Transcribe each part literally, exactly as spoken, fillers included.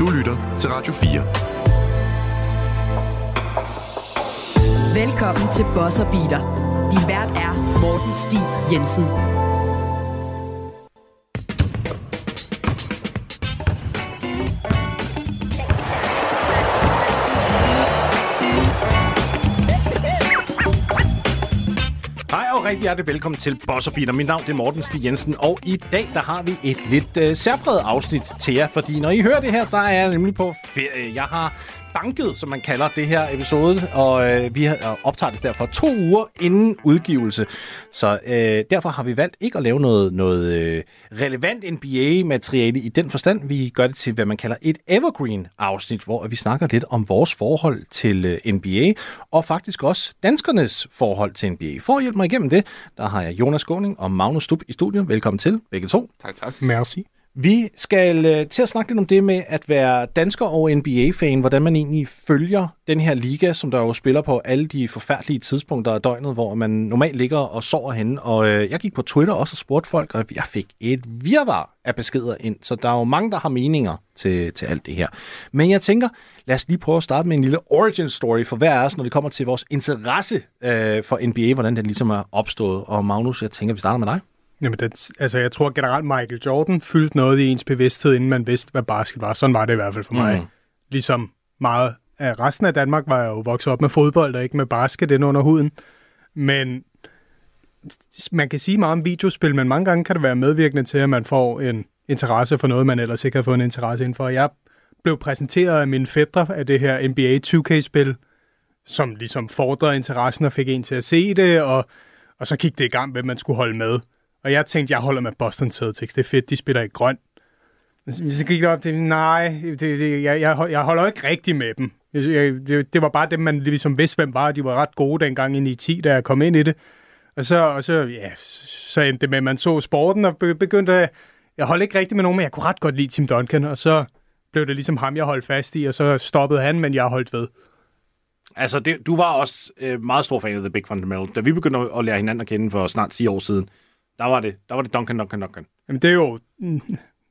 Du lytter til Radio fire. Velkommen til Buzzerbeater. Din vært er Morten Steen Jensen. Rigtig hjertelig velkommen til Buzzerbeater. Mit navn er Morten Steen Jensen, og i dag der har vi et lidt øh, særpræget afsnit til jer, fordi når I hører det her, der er jeg nemlig på ferie. Jeg har banket, som man kalder det her episode, og øh, vi har optaget det derfor to uger inden udgivelse. Så øh, derfor har vi valgt ikke at lave noget, noget øh, relevant N B A-materiale i den forstand. Vi gør det til, hvad man kalder et evergreen-afsnit, hvor vi snakker lidt om vores forhold til øh, N B A, og faktisk også danskernes forhold til N B A. For at hjælpe mig igennem det, der har jeg Jonas Skaaning og Magnus Stub i studiet. Velkommen til, begge to. Tak, tak. Merci. Vi skal øh, til at snakke lidt om det med at være dansker og N B A-fan, hvordan man egentlig følger den her liga, som der jo spiller på alle de forfærdelige tidspunkter af døgnet, hvor man normalt ligger og sover henne. Og øh, jeg gik på Twitter også og spurgte folk, og jeg fik et virvar af beskeder ind, så der er jo mange, der har meninger til, til alt det her. Men jeg tænker, lad os lige prøve at starte med en lille origin story for hver af os, når det kommer til vores interesse øh, for N B A, hvordan den ligesom er opstået. Og Magnus, jeg tænker, vi starter med dig. Jamen, det, altså, jeg tror generelt, Michael Jordan fyldte noget i ens bevidsthed, inden man vidste, hvad basket var. Sådan var det i hvert fald for mig. Mm. Ligesom meget af resten af Danmark var jeg jo vokset op med fodbold, og ikke med basket ind under huden. Men man kan sige meget om videospil, men mange gange kan det være medvirkende til, at man får en interesse for noget, man ellers ikke har fået en interesse indenfor. Jeg blev præsenteret af mine fætre af det her N B A to K-spil, som ligesom fordrede interessen og fik en til at se det, og, og så gik det i gang, hvem man skulle holde med. Og jeg tænkte, jeg holder med Boston Celtics. Det er fedt, de spiller i grøn. Så gik det op til, nej, det, det, jeg, jeg holder ikke rigtig med dem. Jeg, det, det var bare dem, man ligesom vidste, hvem var, de var ret gode dengang i nitten ti, da jeg kom ind i det. Og så, og så, ja, så endte det med, at man så sporten og begyndte at... Jeg holdt ikke rigtig med nogen, men jeg kunne ret godt lide Tim Duncan. Og så blev det ligesom ham, jeg holdt fast i, og så stoppede han, men jeg holdt ved. Altså, det, du var også øh, meget stor fan af The Big Fundamental. Da vi begyndte at lære hinanden at kende for snart ti år siden, Der var det. Der var det Duncan, Duncan, Duncan. Jamen, det er jo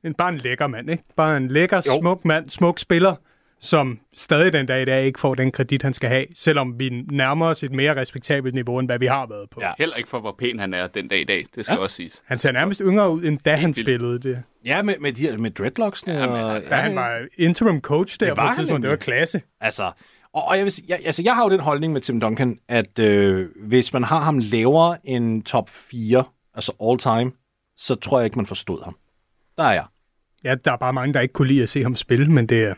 en, bare en lækker mand, ikke? Bare en lækker, jo. smuk mand, smuk spiller, som stadig den dag i dag ikke får den kredit, han skal have, selvom vi nærmer os et mere respektabelt niveau, end hvad vi har været på. Ja, heller ikke for, hvor pæn han er den dag i dag. Det skal ja. også siges. Han ser nærmest yngre ud, end da han spillede det. Ja, med, med, de her, med dreadlocksene. Ja, men, og, ja, han var interim coach der på et tidspunkt. Det var klasse. Altså... Og jeg vil sige, jeg, altså jeg har jo den holdning med Tim Duncan, at øh, hvis man har ham lavere end top fire, altså all time, så tror jeg ikke, man forstod ham. Der er jeg. Ja, der er bare mange, der ikke kunne lide at se ham spille, men det,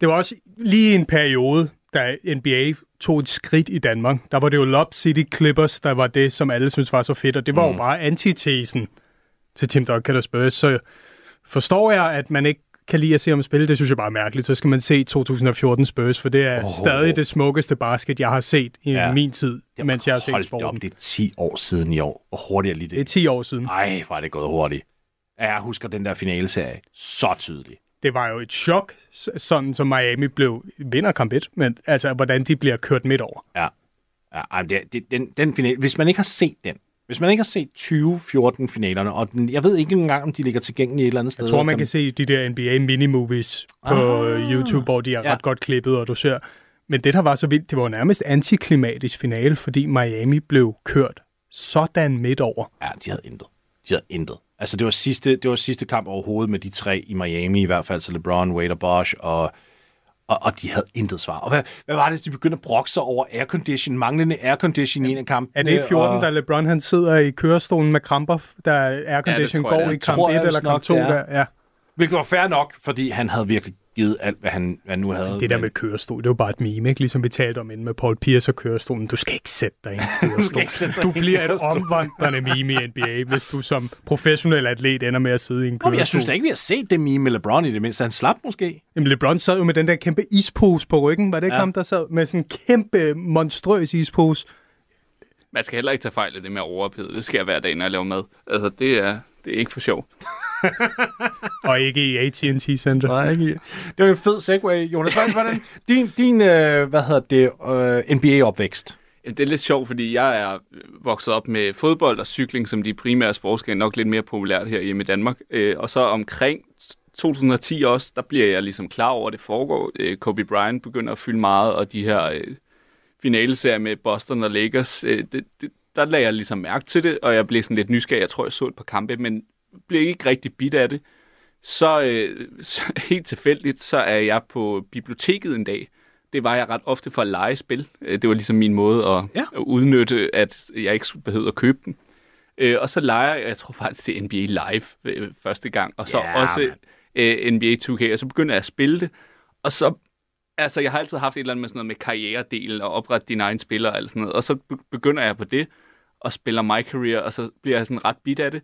det var også lige en periode, da N B A tog et skridt i Danmark. Der var det jo Lob City Clippers, der var det, som alle synes var så fedt, og det var mm. jo bare antitesen til Tim Duncan og Spurs. Så forstår jeg, at man ikke kan lide at se ham spille, det synes jeg bare er mærkeligt. Så skal man se to tusind fjorten Spurs, for det er oh, stadig oh. det smukkeste basket, jeg har set i ja. min tid, det mens jeg har set sporten. Op, det er ti år siden i år, og hurtigt lige det. Det er ti år siden. Ej, hvor er det gået hurtigt. Jeg husker den der finaleserie så tydeligt. Det var jo et chok, sådan som Miami blev vinderkamp et, men altså, hvordan de bliver kørt midt over. Ja, ja det, det, den, den finale, hvis man ikke har set den, Hvis man ikke har set tyve fjorten-finalerne, og den, jeg ved ikke engang, om de ligger tilgængelige et eller andet sted. Jeg tror, man kan se de der N B A mini-movies ah. på YouTube, hvor de er ja. ret godt klippet, og du ser. Men det, der var så vildt, det var nærmest antiklimatisk finale, fordi Miami blev kørt sådan midt over. Ja, de havde intet. De havde intet. Altså, det var sidste, det var sidste kamp overhovedet med de tre i Miami, i hvert fald, så LeBron, Wade og Bosch, og... Og, og de havde intet svar. Og hvad, hvad var det, de begyndte at brokke sig over aircondition, manglende aircondition ja. i en af kampene? Er det i fjorten, og... da LeBron han sidder i kørestolen med kramper, der aircondition ja, går jeg. i kamp et eller kamp to? Der. Ja. Hvilket var fair nok, fordi han havde virkelig givet alt, hvad han, hvad han nu havde. Det der med kørestol, det var bare et meme, ikke? Ligesom vi talte om inden med Paul Pierce og kørestolen. Du skal ikke sætte dig i en kørestol. du, du bliver et omvandrende meme i N B A, hvis du som professionel atlet ender med at sidde i en kørestol. Nå, jeg synes da ikke, vi har set det meme med LeBron i det mindste. Han slap måske. Jamen, LeBron sad jo med den der kæmpe ispose på ryggen. Var det ikke ja. ham, der sad med sådan en kæmpe monstrøs ispose? Man skal heller ikke tage fejl af det med overophedet. Det skal jeg hver dag, når jeg laver mad. Altså, det er, det er ikke for sjovt. Og ikke i A T and T Center. Nej, ikke i. Det var en fed segway, Jonas. Hvordan din, din øh, hvad hedder det, øh, N B A-opvækst? Det er lidt sjovt, fordi jeg er vokset op med fodbold og cykling, som de primære sportsgrene, nok lidt mere populært her hjemme i Danmark. Øh, og så omkring to tusind og ti også, der bliver jeg ligesom klar over, at det foregår. Øh, Kobe Bryant begynder at fylde meget, og de her øh, finaleserier med Boston og Lakers, øh, det, det, der lagde jeg ligesom mærke til det, og jeg blev sådan lidt nysgerrig. Jeg tror, jeg så et par kampe, men blev ikke rigtig bidt af det. Så, øh, så helt tilfældigt, så er jeg på biblioteket en dag. Det var jeg ret ofte for at lege spil. Det var ligesom min måde at, ja. at udnytte, at jeg ikke behøvede at købe dem. Øh, og så leger jeg, jeg tror faktisk, det er N B A Live øh, første gang, og så yeah, også øh, N B A to K, og så begynder jeg at spille det. Og så, altså jeg har altid haft et eller andet med sådan noget med karrieredelen, og oprette dine egne spillere og alt sådan noget, og så begynder jeg på det, og spiller My Career, og så bliver jeg sådan ret bit af det.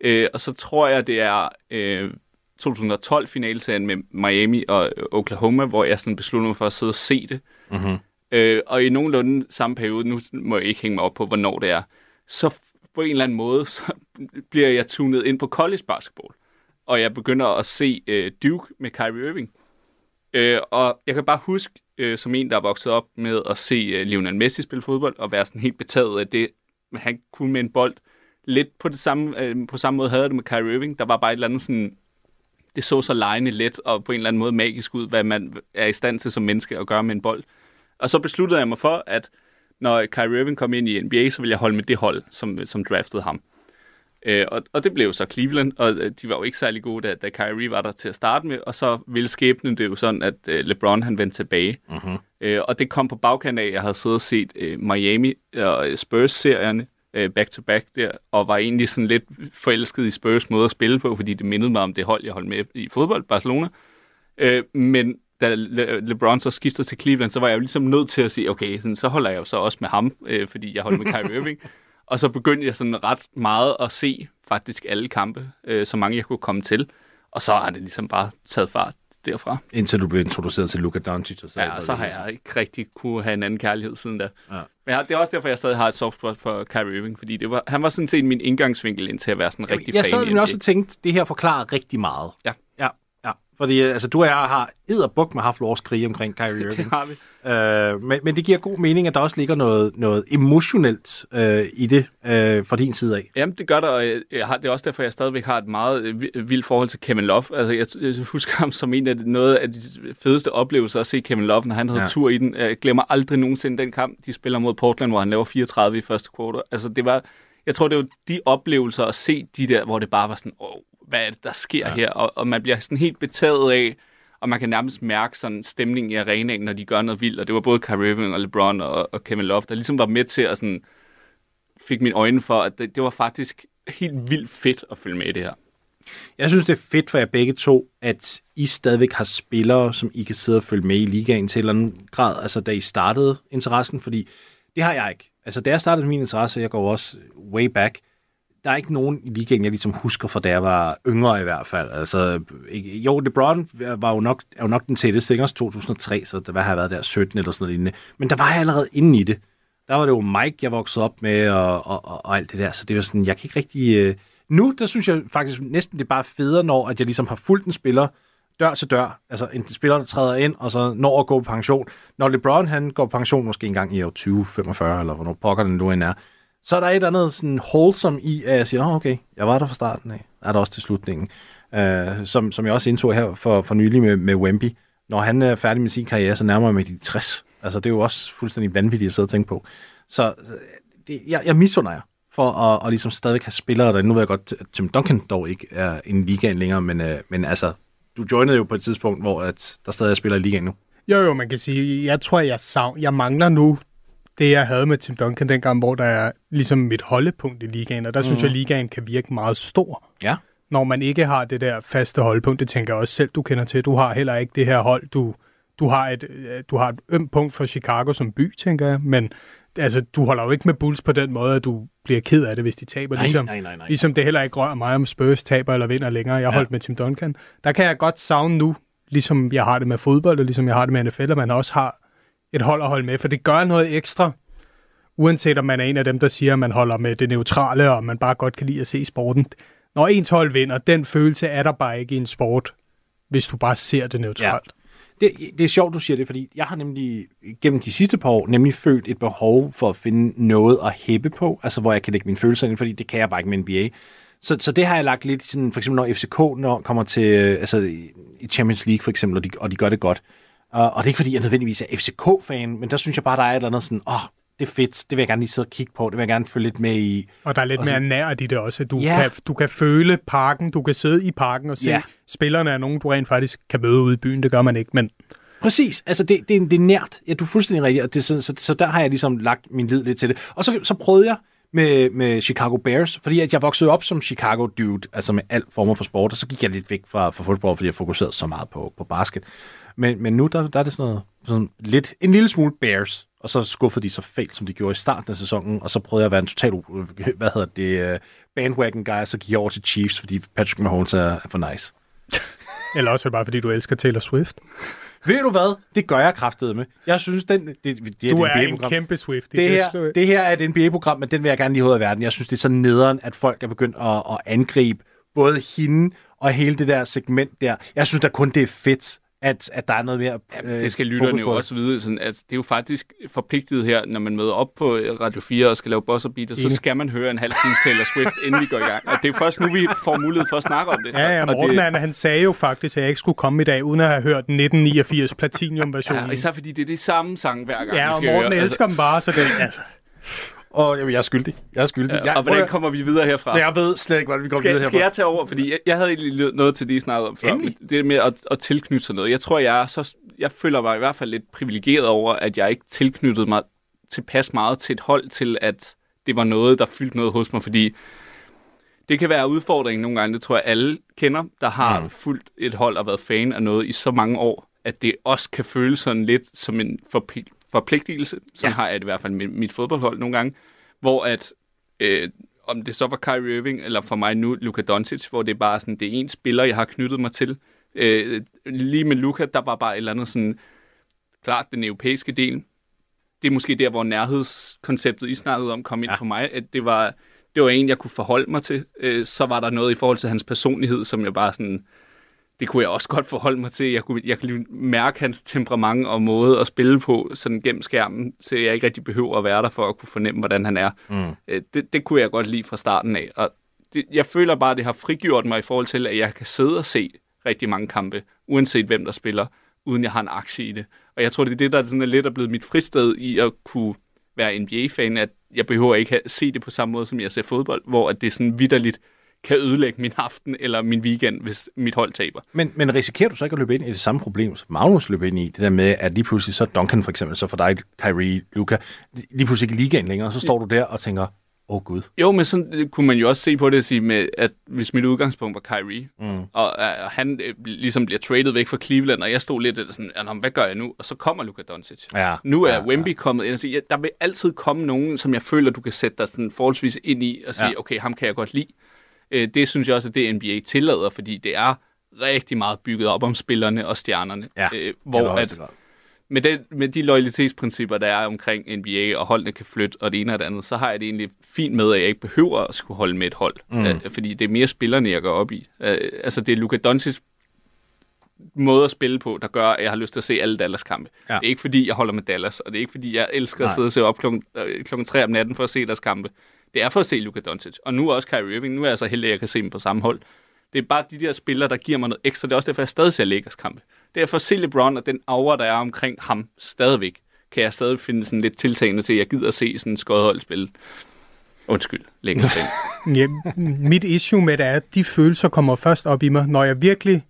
Øh, og så tror jeg, det er øh, to tusind og tolv-finalserien med Miami og Oklahoma, hvor jeg sådan besluttede mig for at sidde og se det. Mm-hmm. Øh, og i nogenlunde samme periode, nu må jeg ikke hænge mig op på, hvornår det er, så på en eller anden måde, så bliver jeg tunet ind på college basketball, og jeg begynder at se øh, Duke med Kyrie Irving. Øh, og jeg kan bare huske, øh, som en, der er vokset op med at se øh, Lionel Messi spille fodbold, og være sådan helt betaget af det, han kunne med en bold. Lidt på, det samme, øh, på samme måde havde jeg det med Kyrie Irving. Der var bare et eller andet sådan, det så så lejende let, og på en eller anden måde magisk ud, hvad man er i stand til som menneske at gøre med en bold. Og så besluttede jeg mig for, at når Kyrie Irving kom ind i N B A, så ville jeg holde med det hold, som, som draftede ham. Øh, og, og det blev jo så Cleveland, og de var jo ikke særlig gode, da, da Kyrie var der til at starte med, og så ville skæbnen det jo sådan, at øh, LeBron han vendte tilbage. Mm-hmm. Øh, og det kom på bagkant af, at jeg havde siddet og set øh, Miami og Spurs-serierne øh, back-to-back der, og var egentlig sådan lidt forelsket i Spurs måde at spille på, fordi det mindede mig om det hold, jeg holdt med i fodbold, Barcelona. Øh, men da Le- LeBron så skiftede til Cleveland, så var jeg jo ligesom nødt til at sige, okay, sådan, så holder jeg jo så også med ham, øh, fordi jeg holder med Kyrie Irving. Og så begyndte jeg sådan ret meget at se faktisk alle kampe, øh, så mange jeg kunne komme til. Og så har det ligesom bare taget fart derfra. Indtil du blev introduceret til Luka Doncic. Og så ja, og så har jeg ligesom ikke rigtig kunne have en anden kærlighed siden da. Ja. Men det er også derfor, jeg stadig har et soft spot for Kyrie Irving, fordi det var, han var sådan set min indgangsvinkel ind til at være sådan en rigtig fan. Jeg sad men også og tænkte, det her forklarer rigtig meget. Ja. Ja. Fordi altså, du og jeg har edderbuk med haft vores krige omkring Kyrie Irving. Det har vi. Øh, men, men det giver god mening, at der også ligger noget, noget emotionelt øh, i det øh, fra din side af. Jamen, det gør der, og jeg, jeg har, det er også derfor, jeg stadigvæk har et meget vildt forhold til Kevin Love. Altså, jeg, jeg husker ham som en af de, noget af de fedeste oplevelser at se Kevin Love, når han havde ja. tur i den. Jeg glemmer aldrig nogensinde den kamp, de spiller mod Portland, hvor han laver fireogtredive i første kvartal. Altså, det var, jeg tror, det var de oplevelser at se de der, hvor det bare var sådan, åh, hvad er det, der sker ja. her, og, og man bliver sådan helt betaget af, og man kan nærmest mærke sådan stemningen i arenaen, når de gør noget vildt, og det var både Kyrie Irving og LeBron og, og Kevin Love, der ligesom var med til at sådan, fik mine øjne for, at det, det var faktisk helt vildt fedt at følge med i det her. Jeg synes, det er fedt for jer begge to, at I stadigvæk har spillere, som I kan sidde og følge med i ligaen til en eller anden grad, altså da I startede interessen, fordi det har jeg ikke. Altså da jeg startede min interesse, jeg går også way back. Der er ikke nogen i ligaen, jeg ligesom husker fra, da jeg var yngre i hvert fald. Altså, jo, LeBron var jo nok, er jo nok den tætteste, ikke? Også to tusind og tre, så der har jeg været der sytten eller sådan noget lignende. Men der var jeg allerede inde i det. Der var det jo Mike, jeg voksede op med, og, og, og, og alt det der. Så det var sådan, jeg kan ikke rigtig... Øh... Nu, der synes jeg faktisk næsten, det er bare federe, når at jeg ligesom har fulgt en spiller dør til dør. Altså, en spiller, der træder ind, og så når at gå på pension. Når LeBron, han går på pension måske en gang i år tyve femogfyrre, eller hvornår pokker den nu end er. Så er der et eller andet sådan wholesome i, at jeg siger, oh, okay, jeg var der fra starten af, er der også til slutningen. Uh, som, som jeg også indså her for, for nylig med, med Wemby. Når han er færdig med sin karriere, så nærmer jeg mig de tres. Altså, det er jo også fuldstændig vanvittigt at sidde og tænke på. Så det, jeg, jeg misunder jer for at og ligesom stadigvæk have spillere derinde. Nu ved jeg godt, at Tim Duncan dog ikke er i ligaen længere, men, uh, men altså, du joinede jo på et tidspunkt, hvor at der stadig er spillere i ligaen nu. Jo, jo, man kan sige, jeg tror, jeg, savn, jeg mangler nu det, jeg havde med Tim Duncan dengang, hvor der er ligesom mit holdepunkt i ligaen, og der mm. synes jeg, at ligaen kan virke meget stor. Ja. Når man ikke har det der faste holdepunkt, det tænker jeg også selv, du kender til. Du har heller ikke det her hold. Du, du har et du har et ømt punkt for Chicago som by, tænker jeg, men altså, du holder jo ikke med Bulls på den måde, at du bliver ked af det, hvis de taber. Nej, ligesom, nej, nej, nej. Ligesom det heller ikke rører mig, om Spurs taber eller vinder længere. Jeg ja. holdt med Tim Duncan. Der kan jeg godt savne nu, ligesom jeg har det med fodbold, og ligesom jeg har det med N F L, og man også har et hold at holde med, for det gør noget ekstra, uanset om man er en af dem, der siger, at man holder med det neutrale, og man bare godt kan lide at se sporten. Når ens hold vinder, den følelse er der bare ikke i en sport, hvis du bare ser det neutralt. Ja. Det, det er sjovt, du siger det, fordi jeg har nemlig gennem de sidste par år nemlig følt et behov for at finde noget at hæppe på, altså hvor jeg kan lægge mine følelser ind, fordi det kan jeg bare ikke med N B A. Så, så det har jeg lagt lidt sådan, for eksempel når F C K når kommer til altså, i Champions League for eksempel, og de, og de gør det godt. Og, og det er ikke fordi, jeg nødvendigvis er F C K-fan, men der synes jeg bare, der er et eller andet sådan, åh, oh, det er fedt, det vil jeg gerne lige sidde og kigge på, det vil jeg gerne følge lidt med i. Og der er lidt og mere nær i det også. Du, yeah. kan, du kan føle parken, du kan sidde i parken og se, yeah. spillerne er nogen, du rent faktisk kan møde ude i byen, det gør man ikke, men... Præcis, altså det, det, det er nært. Ja, du er fuldstændig rigtig, og det, så, så, så der har jeg ligesom lagt min lid lidt til det. Og så, så prøvede jeg med, med Chicago Bears, fordi at jeg voksede op som Chicago-dude, altså med al form for sport, og så gik jeg lidt væk fra, fra fodbold, fordi jeg fokuserede så meget på, på basket. Men, men nu der, der er det sådan noget, sådan lidt, en lille smule Bears, og så skuffede de så fælt, som de gjorde i starten af sæsonen, og så prøvede jeg at være en total, hvad hedder det, bandwagon-guy, så gik jeg over til Chiefs, fordi Patrick Mahomes er for nice. Eller også bare, fordi du elsker Taylor Swift. Ved du hvad? Det gør jeg kraftedeme med. Jeg synes, den, det, det, det du er, er en kæmpe Swift. Det, det, her, det her er et N B A-program, men den vil jeg gerne lige holde af verden. Jeg synes, det er så nederen, at folk er begyndt at, at angribe både hende og hele det der segment der. Jeg synes da kun, det er fedt, at, at der er noget mere ja, øh, det skal lytterne jo også vide. Sådan, at det er jo faktisk forpligtet her, når man møder op på Radio fire og skal lave Buzzerbeater, så skal man høre en halv times Taylor Swift, inden vi går i gang. Og det er jo først nu, vi får mulighed for at snakke om det. Ja, ja, Morten, det... han, han sagde jo faktisk, at jeg ikke skulle komme i dag, uden at have hørt nitten niogfirs Platinum-versionen. Ja, især fordi det er det samme sang hver gang, ja, og Morten høre, elsker altså. Dem bare, så det altså... Og jamen, jeg er skyldig. Jeg er skyldig. Ja, jeg, og hvordan kommer vi videre herfra? Jeg ved slet ikke, hvordan vi kommer skal, videre herfra. Skal jeg tage over? Fordi jeg, jeg havde egentlig noget til det, I snakkede om før. Det med at, at tilknytte sig noget. Jeg tror, jeg, er så, jeg føler mig i hvert fald lidt privilegeret over, at jeg ikke tilknyttede mig tilpas meget til et hold, til at det var noget, der fyldte noget hos mig. Fordi det kan være udfordringen nogle gange. Det tror jeg, alle kender, der har mm. fulgt et hold og været fan af noget i så mange år, at det også kan føles sådan lidt som en forpil. forpligtelse, som ja. har jeg det i hvert fald med mit fodboldhold nogle gange, hvor at, øh, om det så var Kyrie Irving, eller for mig nu Luka Doncic, hvor det er bare sådan, det er en spiller, jeg har knyttet mig til. Øh, lige med Luka, der var bare et eller andet sådan, klart den europæiske del. Det er måske der, hvor nærhedskonceptet, I snakkede om, kom ind ja. for mig, at det var, det var en, jeg kunne forholde mig til. Øh, så var der noget i forhold til hans personlighed, som jeg bare sådan... Det kunne jeg også godt forholde mig til. Jeg kunne, jeg kunne mærke hans temperament og måde at spille på sådan gennem skærmen, så jeg ikke rigtig behøver at være der for at kunne fornemme, hvordan han er. Mm. Det, det kunne jeg godt lide fra starten af. Og det, jeg føler bare, at det har frigjort mig i forhold til, at jeg kan sidde og se rigtig mange kampe, uanset hvem der spiller, uden jeg har en aktie i det. Og jeg tror, det er det, der sådan er lidt er blevet mit fristed i at kunne være N B A-fan, at jeg behøver ikke have, se det på samme måde, som jeg ser fodbold, hvor at det er sådan vitterligt kan ødelægge min aften eller min weekend, hvis mit hold taber. Men, men risikerer du så ikke at løbe ind i det samme problem, som Magnus løb ind i? Det der med, at lige pludselig så Duncan for eksempel, så for dig, Kyrie, Luka, lige pludselig ikke ligaen længere, så står du der og tænker, åh oh, gud. Jo, men sådan kunne man jo også se på det og sige, med, at hvis mit udgangspunkt var Kyrie, mm. og uh, han uh, ligesom bliver traded væk fra Cleveland, og jeg stod lidt sådan, hvad gør jeg nu? Og så kommer Luka Doncic. Ja, nu er ja, Wemby ja. kommet ind og siger, ja, der vil altid komme nogen, som jeg føler, du kan sætte dig sådan forholdsvis ind i og sige, ja. okay, ham kan jeg godt lide. Det synes jeg også, at det N B A tillader, fordi det er rigtig meget bygget op om spillerne og stjernerne. Ja, øh, hvor at, med, den, med de loyalitetsprincipper, der er omkring N B A, og holdene kan flytte, og det ene og det andet, så har jeg det egentlig fint med, at jeg ikke behøver at skulle holde med et hold. Mm. Øh, fordi det er mere spillerne, jeg går op i. Øh, altså, det er Luka Doncic måde at spille på, der gør, at jeg har lyst til at se alle Dallas-kampe. Ja. Det er ikke, fordi jeg holder med Dallas, og det er ikke, fordi jeg elsker Nej. at sidde og se op klokken, øh, klokken tre om natten for at se deres kampe. Det er for at se Luka Doncic, og nu også Kyrie Irving. Nu er jeg så heldig, at jeg kan se dem på samme hold. Det er bare de der spillere, der giver mig noget ekstra. Det er også derfor, jeg stadig ser Lakers kampe. Det er for at se LeBron og den aura, der er omkring ham stadigvæk. Kan jeg stadig finde sådan lidt tiltagende til, at jeg gider at se sådan en skodhold spille. Undskyld, Lakers. Ja, mit issue med det er, at de følelser kommer først op i mig, når jeg virkelig...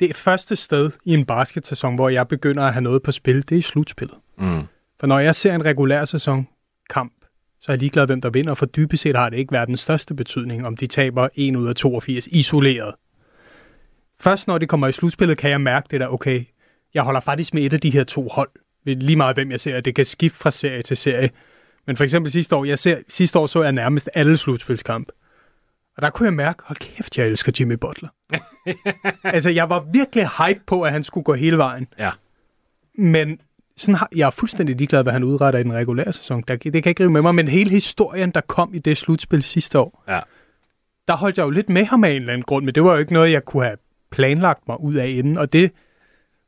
Det er første sted i en basketsæson, hvor jeg begynder at have noget på spil, det er i slutspillet. Mm. For når jeg ser en regulær sæson kamp, så er jeg ligeglad, hvem der vinder, for dybest set har det ikke været den største betydning, om de taber en ud af toogfirs isoleret. Først når det kommer i slutspillet, kan jeg mærke det der, okay, jeg holder faktisk med et af de her to hold. Lige meget hvem jeg ser, det kan skifte fra serie til serie. Men for eksempel sidste år, jeg ser, sidste år så jeg nærmest alle slutspilskamp. Og der kunne jeg mærke, hold kæft, jeg elsker Jimmy Butler. Altså, jeg var virkelig hype på, at han skulle gå hele vejen. Ja. Men... Sådan har, jeg er fuldstændig ligeglad, hvad han udretter i den regulære sæson. Der, det kan ikke rive med mig, men hele historien, der kom i det slutspil sidste år, ja. der holdt jeg jo lidt med ham af en eller anden grund, men det var jo ikke noget, jeg kunne have planlagt mig ud af inden. Og det,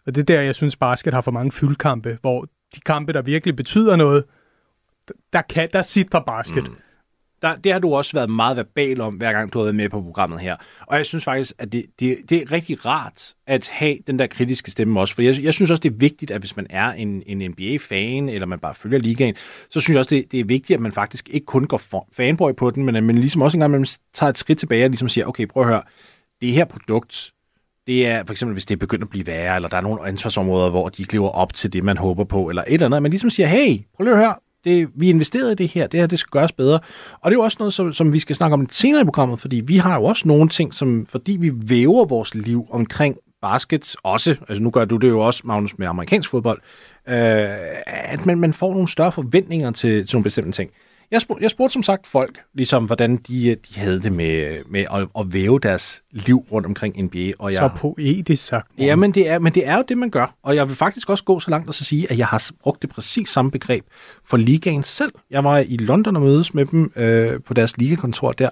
og det er der, jeg synes, basket har for mange fyldkampe, hvor de kampe, der virkelig betyder noget, der, kan, der sidder basket. Mm. Der, det har du også været meget verbal om, hver gang du har været med på programmet her. Og jeg synes faktisk, at det, det, det er rigtig rart at have den der kritiske stemme også. For jeg, jeg synes også, det er vigtigt, at hvis man er en, en N B A-fan, eller man bare følger ligaen, så synes jeg også, det, det er vigtigt, at man faktisk ikke kun går fanboy på den, men at man ligesom også en gang man tager et skridt tilbage og ligesom siger, okay, prøv at høre, det her produkt, det er for eksempel, hvis det er begyndt at blive værre, eller der er nogle ansvarsområder, hvor de ikke lever op til det, man håber på, eller et eller andet. Man ligesom siger, hey, prøv lige at høre, det, vi investerede i det her, det her, det skal gøres bedre. Og det er jo også noget, som, som vi skal snakke om senere i programmet, fordi vi har jo også nogle ting, som, fordi vi væver vores liv omkring baskets også, altså nu gør du det jo også, Magnus, med amerikansk fodbold, øh, at man, man får nogle større forventninger til, til nogle bestemte ting. Jeg spurgte, jeg spurgte som sagt folk, ligesom, hvordan de, de havde det med, med at, at væve deres liv rundt omkring N B A. Og jeg, så poetisk sagt. Ja, men det, er, men det er jo det, man gør. Og jeg vil faktisk også gå så langt og så sige, at jeg har brugt det præcis samme begreb for ligaen selv. Jeg var i London og mødes med dem øh, på deres ligakontor der,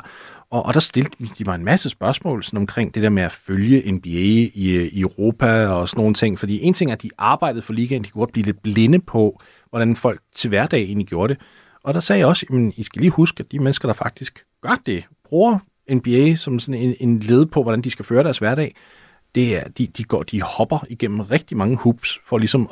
og, og der stillede de mig en masse spørgsmål sådan omkring det der med at følge N B A i, i Europa og sådan nogle ting. Fordi en ting er, at de arbejdede for ligaen, de kunne godt blive lidt blinde på, hvordan folk til hverdag egentlig gjorde det. Og der sagde jeg også, at I skal lige huske, at de mennesker, der faktisk gør det, bruger N B A som sådan en, en led på, hvordan de skal føre deres hverdag, det er, de, de, går, de hopper igennem rigtig mange hoops for ligesom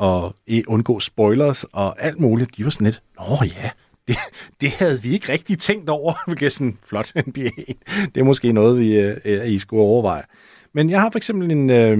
at undgå spoilers og alt muligt. De var sådan lidt, nå ja, det, det havde vi ikke rigtig tænkt over. Vi sådan, flot N B A. Det er måske noget, vi, øh, I skulle overveje. Men jeg har for eksempel en, øh,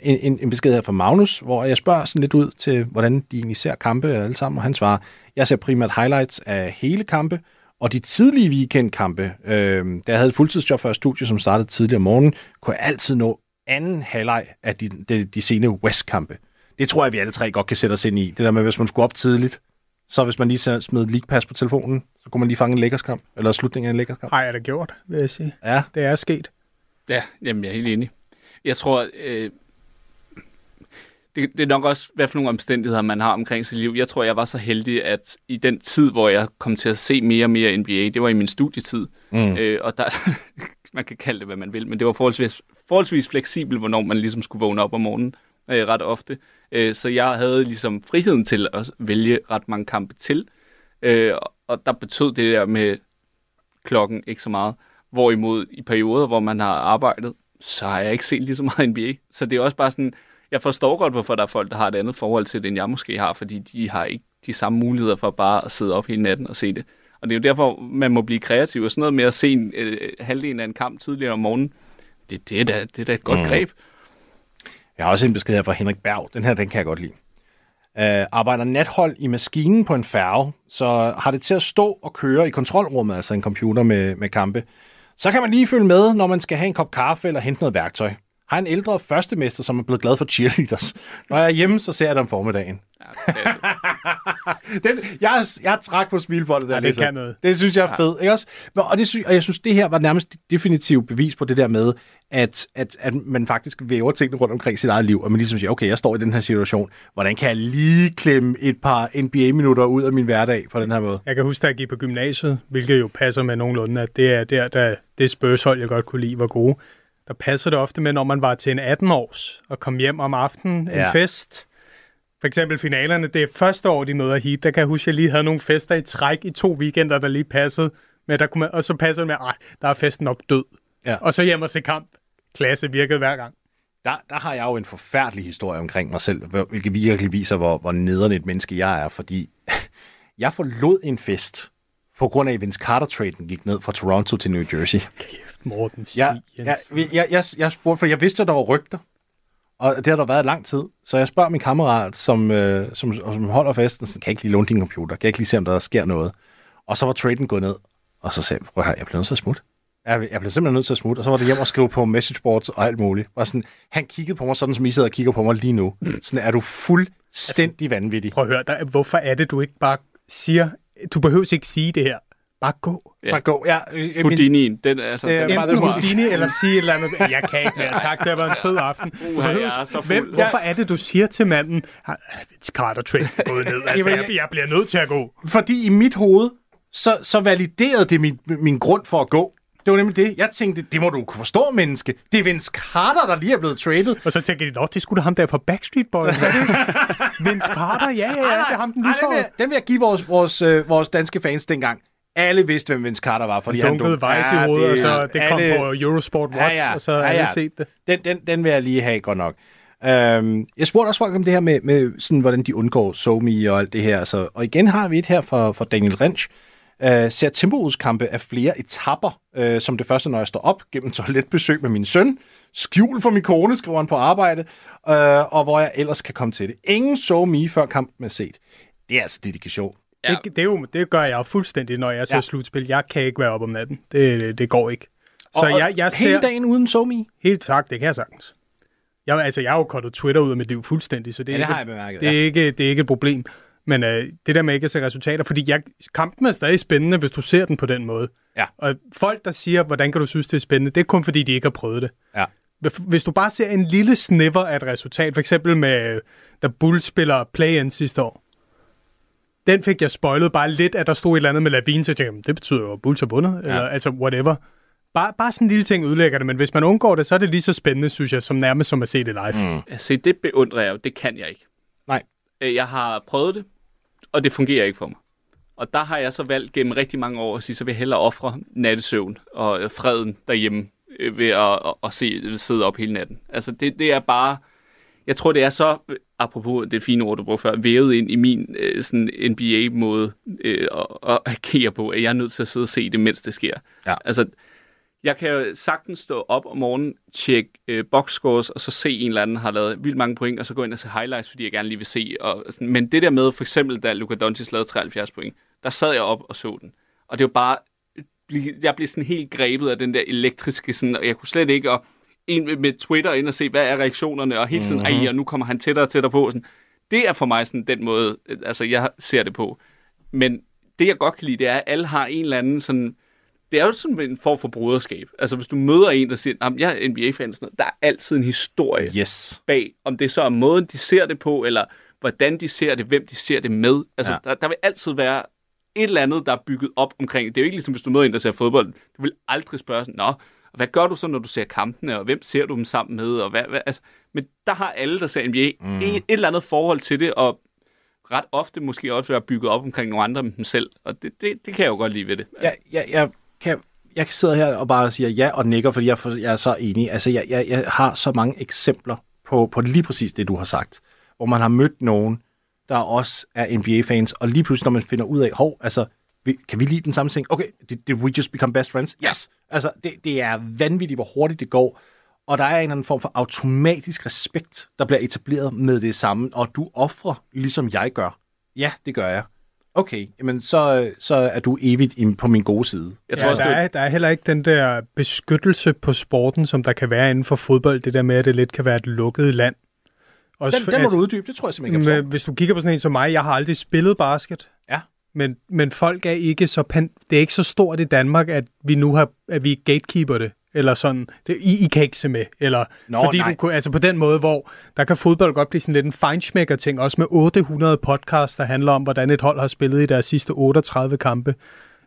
en, en, en besked her fra Magnus, hvor jeg spørger sådan lidt ud til, hvordan de egentlig ser kampe alle sammen, og han svarer, jeg ser primært highlights af hele kampe, og de tidlige weekendkampe, øh, da jeg havde et fuldtidsjob før studie, som startede tidligere om morgenen, kunne jeg altid nå anden halvleg af de, de, de sene West-kampe. Det tror jeg, vi alle tre godt kan sætte os ind i. Det der med, hvis man skulle op tidligt, så hvis man lige smed League Pass på telefonen, så kunne man lige fange en lækkerskamp, eller slutningen af en lækkerskamp. Nej, er det gjort, vil jeg sige. Ja. Det er sket. Ja, jamen jeg er helt enig. Jeg tror... Øh... Det, det er nok også, hvad for nogle omstændigheder man har omkring sit liv. Jeg tror, jeg var så heldig, at i den tid, hvor jeg kom til at se mere og mere N B A, det var i min studietid. Mm. Øh, og der, man kan kalde det, hvad man vil, men det var forholdsvis, forholdsvis fleksibelt, hvornår man ligesom skulle vågne op om morgenen øh, ret ofte. Øh, så jeg havde ligesom friheden til at vælge ret mange kampe til. Øh, og der betød det der med klokken ikke så meget. Hvorimod i perioder, hvor man har arbejdet, så har jeg ikke set lige så meget N B A. Så det er også bare sådan... Jeg forstår godt, hvorfor der er folk, der har et andet forhold til det, end jeg måske har, fordi de har ikke de samme muligheder for bare at sidde op hele natten og se det. Og det er jo derfor, man må blive kreativ. Og sådan noget med at se en, øh, halvdelen af en kamp tidligere om morgenen, det, det, er, da, det er da et godt mm. greb. Jeg har også en besked her fra Henrik Berg. Den her, den kan jeg godt lide. Uh, arbejder nathold i maskinen på en færge, så har det til at stå og køre i kontrolrummet, altså en computer med, med kampe. Så kan man lige følge med, når man skal have en kop kaffe eller hente noget værktøj. Jeg har en ældre førstemester, som er blevet glad for cheerleaders. Når jeg er hjemme, så ser jeg det om formiddagen. Ja, det den, jeg, jeg trak på smilbåndet der. Ja, det ligesom. Kan noget. Det synes jeg er fedt. Ja. Også? Og, det synes, og jeg synes, det her var nærmest definitivt bevis på det der med, at, at, at man faktisk væver tingene rundt omkring sit eget liv, og man ligesom siger, okay, jeg står i den her situation. Hvordan kan jeg lige klemme et par N B A-minutter ud af min hverdag på den her måde? Jeg kan huske, at jeg gik på gymnasiet, hvilket jo passer med nogenlunde, at det er der, der det Spurs-hold, jeg godt kunne lide, var gode. Der passer det ofte med, når man var til en atten-års og kom hjem om aftenen, ja. En fest. For eksempel finalerne, det er første år, de nåede at hit. Der kan jeg huske, at jeg lige havde nogle fester i træk i to weekender, der lige passede. Men der kunne man, og så passede det med, at der er festen op død. Ja. Og så hjem og se kamp. Klasse virkede hver gang. Der, der har jeg jo en forfærdelig historie omkring mig selv, hvilket virkelig viser, hvor, hvor nederen et menneske jeg er. Fordi jeg forlod en fest, på grund af, at Vince Carter-traden gik ned fra Toronto til New Jersey. Kæft, Morten Steen Jensen. Jeg, jeg, jeg, jeg spurgte, for jeg vidste, at der var rygter, og det har der været lang tid. Så jeg spørger min kammerat, som, øh, som, som holder festen, sådan, kan jeg ikke lige låne din computer? Kan jeg ikke lige se, om der sker noget? Og så var traden gået ned, og så sagde jeg, jeg blev nødt til at smutte. Jeg, jeg blev simpelthen nødt til at smutte, og så var det hjem og skrive på messageboards og alt muligt. Og sådan, han kiggede på mig sådan, som I sidder og kigger på mig lige nu. Sådan, er du fuldstændig altså, vanvittig? Prøv at høre dig, hvorfor er det, du ikke bare siger... Du behøver ikke sige det her. Bare gå. Ja. Bare gå. Ja, øh, Houdini'en. Den, altså, øh, den, enten Houdini eller sige et eller andet. Jeg kan ikke mere. Tak, det var en fed aften. Du uh, behøves, er så hvem, hvorfor er det, du siger til manden, Carter-train gået ned? Altså, jeg, jeg bliver nødt til at gå. Fordi i mit hoved, så, så validerede det min, min grund for at gå. Det var nemlig det. Jeg tænkte, det må du kunne forstå, menneske. Det er Vince Carter, der lige er blevet traded. Og så tænkte de, nå, det skulle da ham der fra Backstreet Boys. Vince Carter, ja, ja, ja, det er ham, den lyshårede. Den vil jeg give vores, vores, øh, vores danske fans dengang. Alle vidste, hvem Vince Carter var, fordi han dunkede vejs i hovedet, og så det kom alle, på Eurosport Watch, ja, ja, og så har ja, ja. alle set det. Den, den, den vil jeg lige have, godt nok. Øhm, jeg spurgte også folk om det her med, med sådan, hvordan de undgår SoMe og alt det her. Så, og igen har vi et her fra, fra Daniel Rensch. Øh, ser tempoudkampe af flere etapper, øh, som det første, når jeg står op, gennem toiletbesøg med min søn, skjul for min kone, skriver han på arbejde, øh, og hvor jeg ellers kan komme til det. Ingen SoMe før kampen er set. Det er altså dedikation. Ja. Det, det, jo, det gør jeg jo fuldstændig, når jeg ser ja. slutspil. Jeg kan ikke være op om natten. Det, det, det går ikke. Så og, jeg, jeg ser... hele dagen uden SoMe? Helt sagt, det kan jeg sagtens. Jeg, altså, jeg har jo kortet Twitter ud af mit liv fuldstændig, så det er, ja, det ikke, bemærket, det er ja. ikke, det er ikke et problem. Men øh, det der med ikke at se resultater, fordi jeg, kampen er stadig spændende, hvis du ser den på den måde. Ja. Og folk, der siger, hvordan kan du synes, det er spændende, det er kun fordi, de ikke har prøvet det. Ja. Hvis du bare ser en lille snipper af et resultat, for eksempel med, da Bulls spiller play-in sidste år, den fik jeg spoilet bare lidt, at der stod et eller andet med Lavine, så tænkte jeg, det betyder jo, at Bulls har vundet, ja. eller altså whatever. Bare, bare sådan en lille ting udlægger det, men hvis man undgår det, så er det lige så spændende, synes jeg, som nærmest som at se det live. Mm. Altså, det beundrer jeg jo, det kan jeg ikke. Nej. Jeg har prøvet det, og det fungerer ikke for mig. Og der har jeg så valgt gennem rigtig mange år at sige, så vil jeg hellere ofre nattesøvn og freden derhjemme ved at, at, at se, sidde op hele natten. Altså, det, det er bare... Jeg tror, det er så, apropos det fine ord, du brugte før, vævet ind i min øh, sådan N B A-måde øh, at, at agere på, at jeg er nødt til at sidde og se det, mens det sker. Ja. Altså, jeg kan jo sagtens stå op om morgenen, tjekke øh, boxscores, og så se en eller anden har lavet vildt mange point, og så gå ind og se highlights, fordi jeg gerne lige vil se. Og, men det der med, for eksempel da Luka Doncic lavede treoghalvfjerds point, der sad jeg op og så den. Og det var bare, jeg blev sådan helt grebet af den der elektriske, sådan, og jeg kunne slet ikke... Og, ind med Twitter ind og se, hvad er reaktionerne, og hele tiden, mm-hmm. ej, og nu kommer han tættere og tættere på. Sådan. Det er for mig sådan den måde, altså jeg ser det på. Men det, jeg godt kan lide, det er, at alle har en eller anden sådan, det er jo sådan en form for broderskab. Altså hvis du møder en, der siger, jamen jeg er N B A-fan, sådan noget, der er altid en historie yes. bag, om det så er måden, de ser det på, eller hvordan de ser det, hvem de ser det med. Altså ja. der, der vil altid være et eller andet, der er bygget op omkring det. Det er jo ikke ligesom, hvis du møder en, der ser fodbold. Du vil aldrig spørge sådan, nå, hvad gør du så, når du ser kampene, og hvem ser du dem sammen med? Og hvad, hvad, altså, men der har alle, der ser N B A, mm. et, et eller andet forhold til det, og ret ofte måske også være bygget op omkring nogle andre med dem selv. Og det, det, det kan jeg jo godt lide ved det. Jeg, jeg, jeg, kan, jeg kan sidde her og bare sige ja og nikker, fordi jeg, jeg er så enig. Altså, jeg, jeg, jeg har så mange eksempler på, på lige præcis det, du har sagt, hvor man har mødt nogen, der også er N B A-fans, og lige pludselig, når man finder ud af, hov, altså... kan vi lide den samme ting? Okay, did, did we just become best friends? Yes! Altså, det, det er vanvittigt, hvor hurtigt det går. Og der er en eller anden form for automatisk respekt, der bliver etableret med det samme. Og du offrer, ligesom jeg gør. Ja, det gør jeg. Okay, jamen så, så er du evigt på min gode side. Jeg tror ja, også, der, er, der er heller ikke den der beskyttelse på sporten, som der kan være inden for fodbold. Det der med, at det lidt kan være et lukket land. Også, den, den må altså, du uddybe, det tror jeg simpelthen ikke. Hvis du kigger på sådan en som mig, jeg har aldrig spillet basket. Ja. Men, men folk er ikke så pan- det er ikke så stort i Danmark, at vi nu har at vi gatekeeper det eller sådan det, I, I kan ikke se med eller Nå, fordi nej. Du kunne, altså på den måde hvor der kan fodbold godt blive sådan lidt en feinschmecker ting også med otte hundrede podcasts der handler om hvordan et hold har spillet i deres sidste otteogtredive kampe.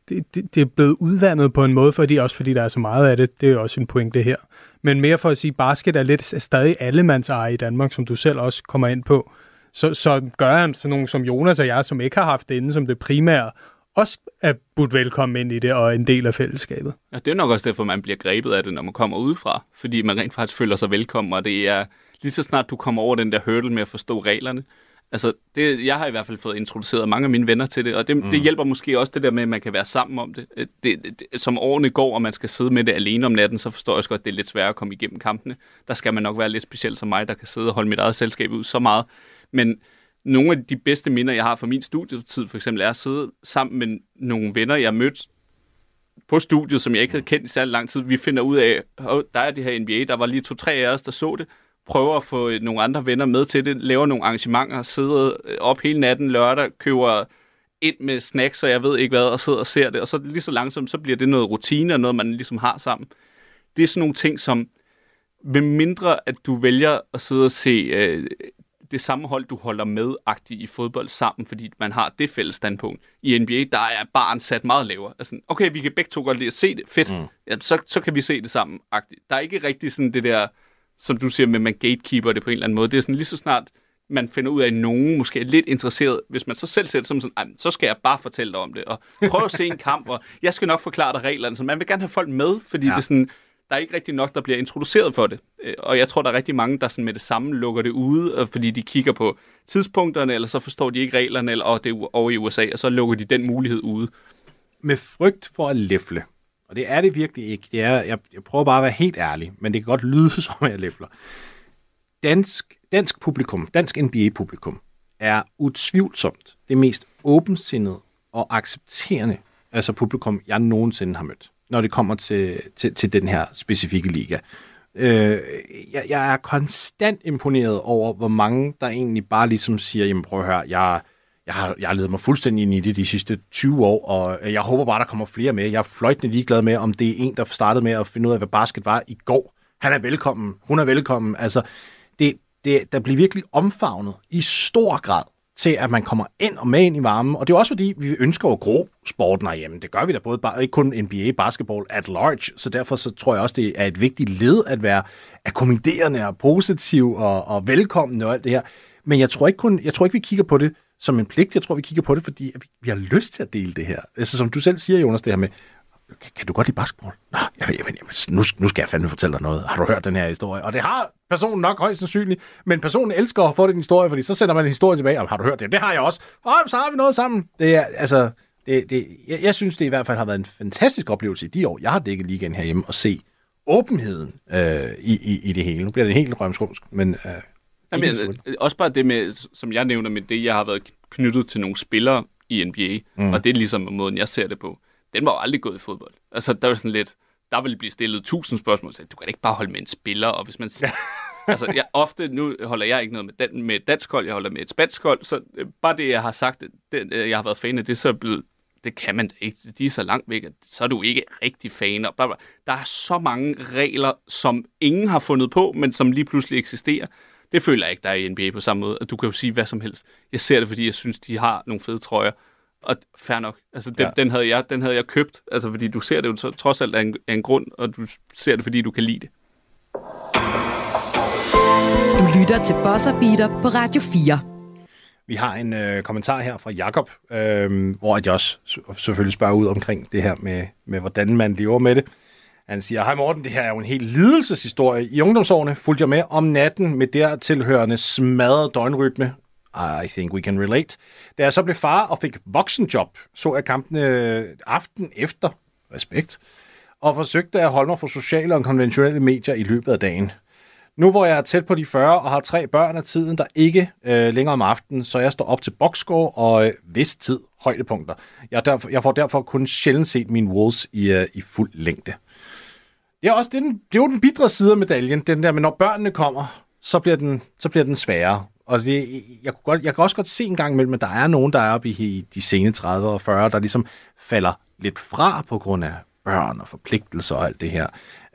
Det, det, det er blevet udvandet på en måde fordi også fordi der er så meget af det. Det er også en pointe her. Men mere for at sige basket er lidt er stadig allemandseje i Danmark, som du selv også kommer ind på. Så, så gør han sådan nogen som Jonas og jeg, som ikke har haft det inden som det primære, også er budt velkommen ind i det og en del af fællesskabet. Ja, det er nok også derfor, man bliver grebet af det, når man kommer udefra, fordi man rent faktisk føler sig velkommen, og det er lige så snart, du kommer over den der hurdle med at forstå reglerne. Altså, det, jeg har i hvert fald fået introduceret mange af mine venner til det, og det, mm. det hjælper måske også det der med, at man kan være sammen om det. Det, det, det. Som årene går, og man skal sidde med det alene om natten, så forstår jeg også godt, at det er lidt sværere at komme igennem kampene. Der skal man nok være lidt speciel som mig, der kan sidde og holde mit eget selskab ud så meget. Men nogle af de bedste minder, jeg har fra min studietid, for eksempel, er at sidde sammen med nogle venner, jeg mødte på studiet, som jeg ikke havde kendt i særlig lang tid. Vi finder ud af, oh, der er det her N B A, der var lige to-tre af os, der så det, prøver at få nogle andre venner med til det, laver nogle arrangementer, sidder op hele natten lørdag, køber ind med snacks, og jeg ved ikke hvad, og sidder og ser det. Og så lige så langsomt, så bliver det noget rutine og noget, man ligesom har sammen. Det er sådan nogle ting, som ved mindre, at du vælger at sidde og se... Øh, det samme hold, du holder med-agtigt i fodbold sammen, fordi man har det fælles standpunkt. I N B A, der er barren sat meget lavere. Altså, okay, vi kan begge to godt lide at se det. Fedt. Mm. Ja, så, så kan vi se det sammen-agtigt. Der er ikke rigtig sådan det der, som du siger, med man gatekeeper det på en eller anden måde. Det er sådan lige så snart, man finder ud af, at nogen måske er lidt interesseret, hvis man så selv sætter som sådan, så skal jeg bare fortælle dig om det, og prøv at se en kamp, og jeg skal nok forklare dig reglerne. Så man vil gerne have folk med, fordi ja. det er sådan, der er ikke rigtig nok, der bliver introduceret for det. Og jeg tror, der er rigtig mange, der sådan med det samme lukker det ude, fordi de kigger på tidspunkterne, eller så forstår de ikke reglerne, eller oh, det er over i U S A, og så lukker de den mulighed ude. Med frygt for at læfle, og det er det virkelig ikke. Det er, jeg, jeg prøver bare at være helt ærlig, men det kan godt lyde, som jeg læfler. Dansk, dansk publikum, dansk N B A-publikum, er utvivlsomt det mest åbensindede og accepterende altså publikum, jeg nogensinde har mødt, når det kommer til, til, til den her specifikke liga. Øh, jeg, jeg er konstant imponeret over, hvor mange der egentlig bare ligesom siger, jamen prøv at høre, jeg, jeg, har, jeg har ledet mig fuldstændig ind i det de sidste tyve år, og jeg håber bare, der kommer flere med. Jeg er fløjtende ligeglad med, om det er en, der startede med at finde ud af, hvad basket var i går. Han er velkommen, hun er velkommen, altså... Det, det, der bliver virkelig omfavnet i stor grad til, at man kommer ind og med ind i varmen. Og det er også fordi, vi ønsker at gro sporten herhjemme. Det gør vi da både, ikke kun N B A, basketball at large. Så derfor så tror jeg også, det er et vigtigt led at være akkommoderende og positiv og, og velkommende og alt det her. Men jeg tror, ikke kun, jeg tror ikke, vi kigger på det som en pligt. Jeg tror, vi kigger på det, fordi vi, vi har lyst til at dele det her. Altså som du selv siger, Jonas, det her med... Kan, kan du godt lide basketball? Nå, jamen, jamen, nu, nu skal jeg fandme fortælle dig noget. Har du hørt den her historie? Og det har personen nok højst sandsynligt, men personen elsker at få den historie, fordi så sender man en historie tilbage. Jamen, har du hørt det? Det har jeg også. Og så har vi noget sammen. Det er, altså, det, det, jeg, jeg synes, det i hvert fald har været en fantastisk oplevelse i de år, jeg har dækket ligaen herhjemme, og se åbenheden øh, i, i, i det hele. Nu bliver det helt rømskrumsk, men... Øh, jamen, jeg, også bare det med, som jeg nævner med det, jeg har været knyttet til nogle spillere i N B A, mm. og det er ligesom måden, jeg ser det på. Den var jo aldrig gået i fodbold. Altså, der var sådan lidt... Der ville blive stillet tusind spørgsmål. Så du kan ikke bare holde med en spiller, og hvis man... Ja. altså, jeg, ofte... Nu holder jeg ikke noget med, dan, med et dansk hold, jeg holder med et spansk hold, så øh, bare det, jeg har sagt, det, øh, jeg har været fan af, det så blevet... Det kan man da ikke. De er så langt væk, at så er du ikke rigtig fan. Og bla, bla. Der er så mange regler, som ingen har fundet på, men som lige pludselig eksisterer. Det føler jeg ikke, der er i N B A på samme måde. Du kan jo sige hvad som helst. Jeg ser det, fordi jeg synes, de har nogle fede trøjer. Og fair nok. Altså, den, ja. den, havde jeg, den havde jeg købt, altså, fordi du ser det jo trods alt af en, af en grund, og du ser det, fordi du kan lide det. Du lytter til Buzzerbeater på Radio fire. Vi har en øh, kommentar her fra Jakob, øh, hvor jeg også selvfølgelig spørger ud omkring det her med, med, hvordan man lever med det. Han siger, hej Morten, det her er jo en helt lidelseshistorie. I ungdomsårene fulgte jeg med om natten med der tilhørende smadret døgnrytme. I think we can relate. Da jeg så blev far og fik voksenjob, så jeg kampene aften efter, respekt, og forsøgte at holde mig fra sociale og konventionelle medier i løbet af dagen. Nu hvor jeg er tæt på de fyrre og har tre børn, er tiden der ikke øh, længere om aftenen, så jeg står op til bokscore og øh, vist tid højdepunkter. Jeg, derfor, jeg får derfor kun sjældent set mine Wolves i, øh, i fuld længde. Det er, også, det, er den, det er jo den bitre side af medaljen, den der, men når børnene kommer, så bliver den, så bliver den sværere. Og det, jeg, kunne godt, jeg kan også godt se en gang imellem, at der er nogen, der er oppe i de sene tredive og fyrre, der ligesom falder lidt fra på grund af børn og forpligtelser og alt det her.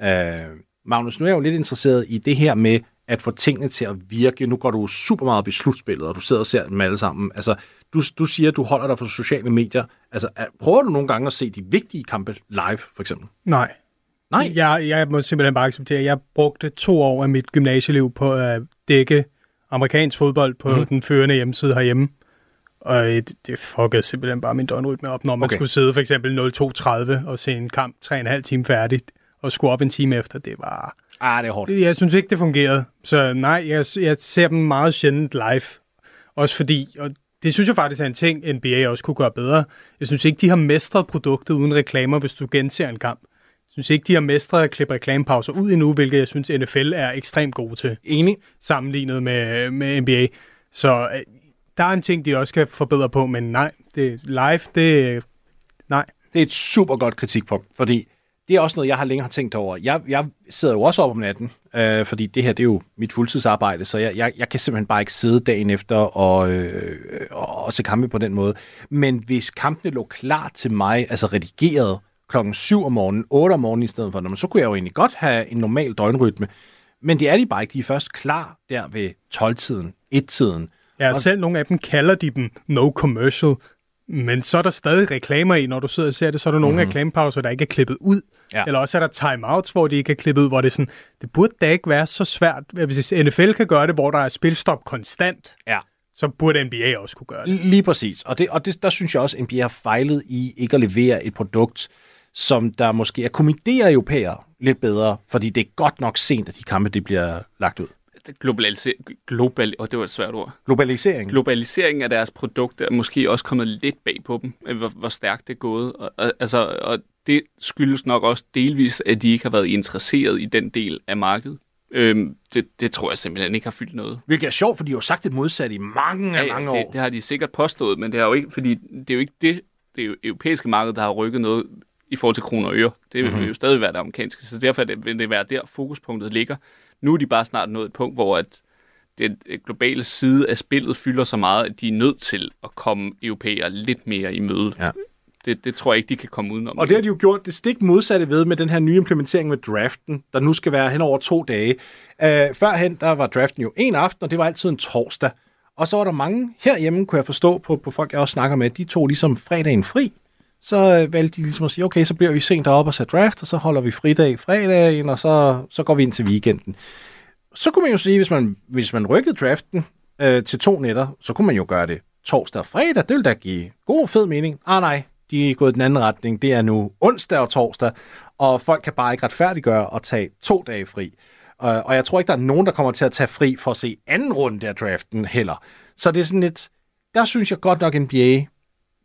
Øh, Magnus, nu er jeg jo lidt interesseret i det her med at få tingene til at virke. Nu går du super meget op i slutspillet, og du sidder og ser dem alle sammen. Altså, du, du siger, at du holder dig for sociale medier. Altså, prøver du nogle gange at se de vigtige kampe live, for eksempel? Nej. Nej? Jeg, jeg må simpelthen bare acceptere, jeg brugte to år af mit gymnasieliv på at dække amerikansk fodbold på mm. den førende hjemmeside herhjemme. Og det, det fuckede simpelthen bare min døgnrytme op, når man okay. skulle sidde for eksempel nul to tredive og se en kamp tre og en halv time færdigt, og skulle op en time efter. Det var... Ah, det er hårdt. Jeg synes ikke, det fungerede. Så nej, jeg, jeg ser dem meget sjældent live. Også fordi, og det synes jeg faktisk er en ting, N B A også kunne gøre bedre. Jeg synes ikke, de har mestret produktet uden reklamer, hvis du genser en kamp. Jeg synes ikke, de har mestret at klippe reklamepauser ud endnu, hvilket jeg synes, N F L er ekstremt gode til. Enig. Sammenlignet med, med N B A. Så der er en ting, de også kan forbedre på, men nej, det live, det nej. Det er et super godt kritikpunkt, fordi det er også noget, jeg har længe har tænkt over. Jeg, jeg sidder jo også op om natten, øh, fordi det her, det er jo mit fuldtidsarbejde, så jeg, jeg, jeg kan simpelthen bare ikke sidde dagen efter og, øh, og, og se kampe på den måde. Men hvis kampene lå klar til mig, altså redigeret, klokken syv om morgenen, otte om morgenen i stedet for, så kunne jeg jo egentlig godt have en normal døgnrytme. Men det er de bare ikke. De er først klar der ved tolv-tiden, et-tiden. Ja, og selv nogle af dem kalder de dem no commercial. Men så er der stadig reklamer i, når du sidder og ser det, så er der nogle mm-hmm. reklamepauser, der ikke er klippet ud. Ja. Eller også er der timeouts, hvor de ikke er klippet ud, hvor det er sådan, det burde da ikke være så svært. Hvis N F L kan gøre det, hvor der er spilstop konstant, ja. så burde N B A også kunne gøre det. Lige præcis. Og, det, og det, der synes jeg også, at N B A har fejlet i ikke at levere et produkt, som der måske akkommoderer europæere lidt bedre, fordi det er godt nok sent, at de kampe det bliver lagt ud. Globaliser- global- oh, det var et svært ord. Globalisering. Globalisering af deres produkter er måske også kommet lidt bag på dem, hvor, hvor stærkt det er gået. Og, og, altså, og det skyldes nok også delvis, at de ikke har været interesseret i den del af markedet. Øhm, det, det tror jeg simpelthen ikke har fyldt noget. Hvilket er sjovt, for de har jo sagt det modsatte i mange, ja, mange år. Det, det har de sikkert påstået, men det er jo ikke, fordi det er jo ikke det, det europæiske marked, der har rykket noget i forhold til kroner og øre. Det vil mm-hmm. jo stadig være det amerikanske, så derfor vil det være der, fokuspunktet ligger. Nu er de bare snart nået et punkt, hvor at den globale side af spillet fylder så meget, at de er nødt til at komme europæere lidt mere i møde. Ja. Det, det tror jeg ikke, de kan komme udenom. Og det har de jo gjort det stik modsatte ved med den her nye implementering med draften, der nu skal være hen over to dage. Øh, førhen, der var draften jo en aften, og det var altid en torsdag. Og så var der mange herhjemme, kunne jeg forstå på, på folk, jeg også snakker med, de tog ligesom fredagen fri. Så valgte de ligesom at sige, okay, så bliver vi sent deroppe og så draft, og så holder vi fridag fredagen, og så, så går vi ind til weekenden. Så kunne man jo sige, hvis man, hvis man rykkede draften øh, til to nætter, så kunne man jo gøre det torsdag og fredag. Det ville da give god fed mening. Ah nej, de er gået i den anden retning. Det er nu onsdag og torsdag, og folk kan bare ikke retfærdiggøre at tage to dage fri. Og, og jeg tror ikke, der er nogen, der kommer til at tage fri for at se anden runde af draften heller. Så det er sådan lidt, der synes jeg godt nok N B A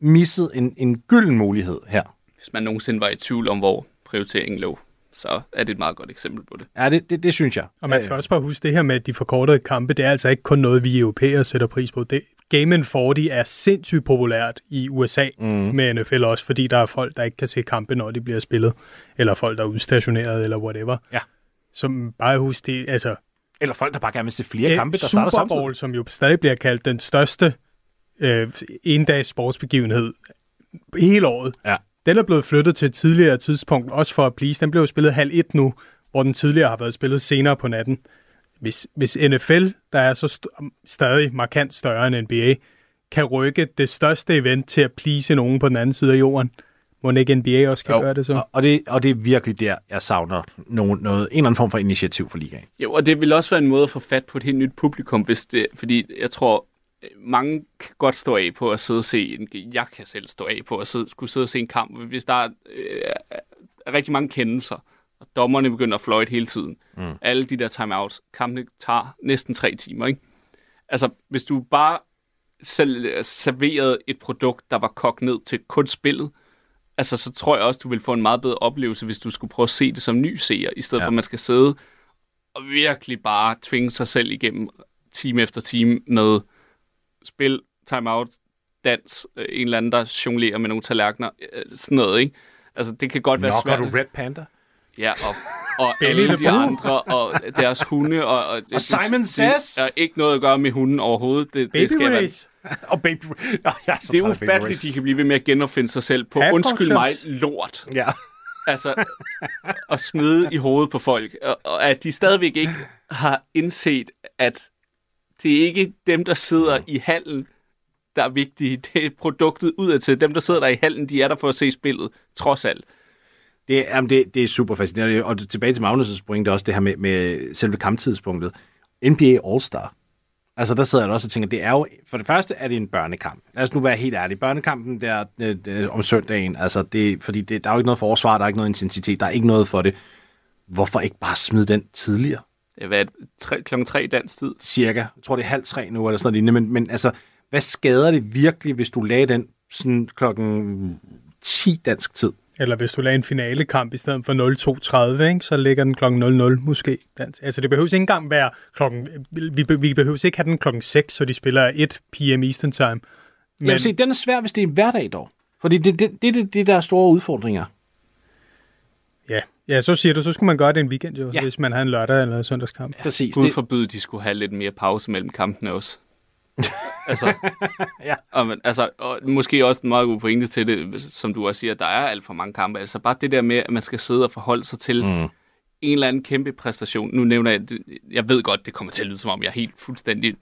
misset en, en gylden mulighed her. Hvis man nogensinde var i tvivl om, hvor prioriteringen lå, så er det et meget godt eksempel på det. Ja, det, det, det synes jeg. Og man skal også bare huske det her med, at de forkortede kampe, det er altså ikke kun noget, vi europæere sætter pris på. Det, Game and fyrre er sindssygt populært i U S A mm. med N F L også, fordi der er folk, der ikke kan se kampe, når de bliver spillet, eller folk, der er udstationeret, eller whatever. Ja. Så bare husk det, altså... Eller folk, der bare gerne vil se flere ja, kampe, der starter samtidig. Super Bowl, som jo stadig bliver kaldt den største Øh, en dags sportsbegivenhed hele året. Ja. Den er blevet flyttet til et tidligere tidspunkt, også for at please. Den blev jo spillet halv et nu, hvor den tidligere har været spillet senere på natten. Hvis, hvis N F L, der er så st- stadig markant større end N B A, kan rykke det største event til at please nogen på den anden side af jorden, må ikke N B A også kan jo gøre det så. Og det, og det er virkelig der, jeg savner nogen, noget, en eller anden form for initiativ for ligaen. Jo, og det vil også være en måde at få fat på et helt nyt publikum, hvis det, fordi jeg tror... Mange kan godt stå af på at sidde og se en... Jeg kan selv stå af på at sidde, skulle sidde og se en kamp, hvis der er, øh, er rigtig mange kendelser, og dommerne begynder at fløjte hele tiden. Mm. Alle de der timeouts. Kampene tager næsten tre timer, ikke? Altså, hvis du bare selv serverede et produkt, der var kogt ned til kun spillet, altså, så tror jeg også, du ville få en meget bedre oplevelse, hvis du skulle prøve at se det som ny seer, i stedet ja. for, at man skal sidde og virkelig bare tvinge sig selv igennem time efter time med... spil, timeout, dans, øh, en eller anden, der jonglerer med nogle tallerkener, øh, sådan noget, ikke? Altså, det kan godt Nå, være svært. Nå, du Red Panda? Ja, og, og alle de andre, og deres hunde, og... Og, og Simon Says! Og ikke noget at gøre med hunden overhovedet. Det, baby det Race! og baby... Nå, jeg er det er ufatteligt, de kan blive ved med at genopfinde sig selv på, undskyld mig, lort. Ja. Altså, at smide i hovedet på folk. Og, og at de stadigvæk ikke har indset, at... Det er ikke dem, der sidder i hallen, der er vigtige. Det er produktet udadtil. Dem, der sidder der i hallen, de er der for at se spillet, trods alt. Det, jamen det, det er super fascinerende. Og tilbage til Magnus' pointe også, det her med, med selve kamptidspunktet. N B A All-Star. Altså, der sidder jeg også og tænker, det er jo... For det første er det en børnekamp. Lad os nu være helt ærlige. Børnekampen der øh, øh, om søndagen, altså det... Fordi det, der er jo ikke noget forsvar, der er ikke noget intensitet, der er ikke noget for det. Hvorfor ikke bare smide den tidligere? Det var klokken tre dansk tid. Cirka. Jeg tror, det er halv tre nu, eller sådan noget lignende. Men, men altså, hvad skader det virkelig, hvis du lagde den sådan klokken ti dansk tid? Eller hvis du lagde en finalekamp i stedet for nul to tredive, ikke? Så ligger den klokken nul nul måske. Altså, det behøves ikke engang være klokken... Vi, be, vi behøves ikke have den klokken seks, så de spiller et p m Eastern Time. Men... Jamen, se, den er svær, hvis det er hverdag dog. Fordi det er det, det, det, det, der er store udfordringer. Ja. Ja, så siger du, så skulle man gøre det en weekend, jo, ja. hvis man havde en lørdag eller en søndagskamp. Ja, præcis. Gud forbyde, de skulle have lidt mere pause mellem kampene også. altså, ja. og, men, altså, og måske også en meget god pointe til det, som du også siger, der er alt for mange kampe. Altså bare det der med, at man skal sidde og forholde sig til mm. en eller anden kæmpe præstation. Nu nævner jeg, jeg ved godt, det kommer til at lyde som om, jeg er helt fuldstændig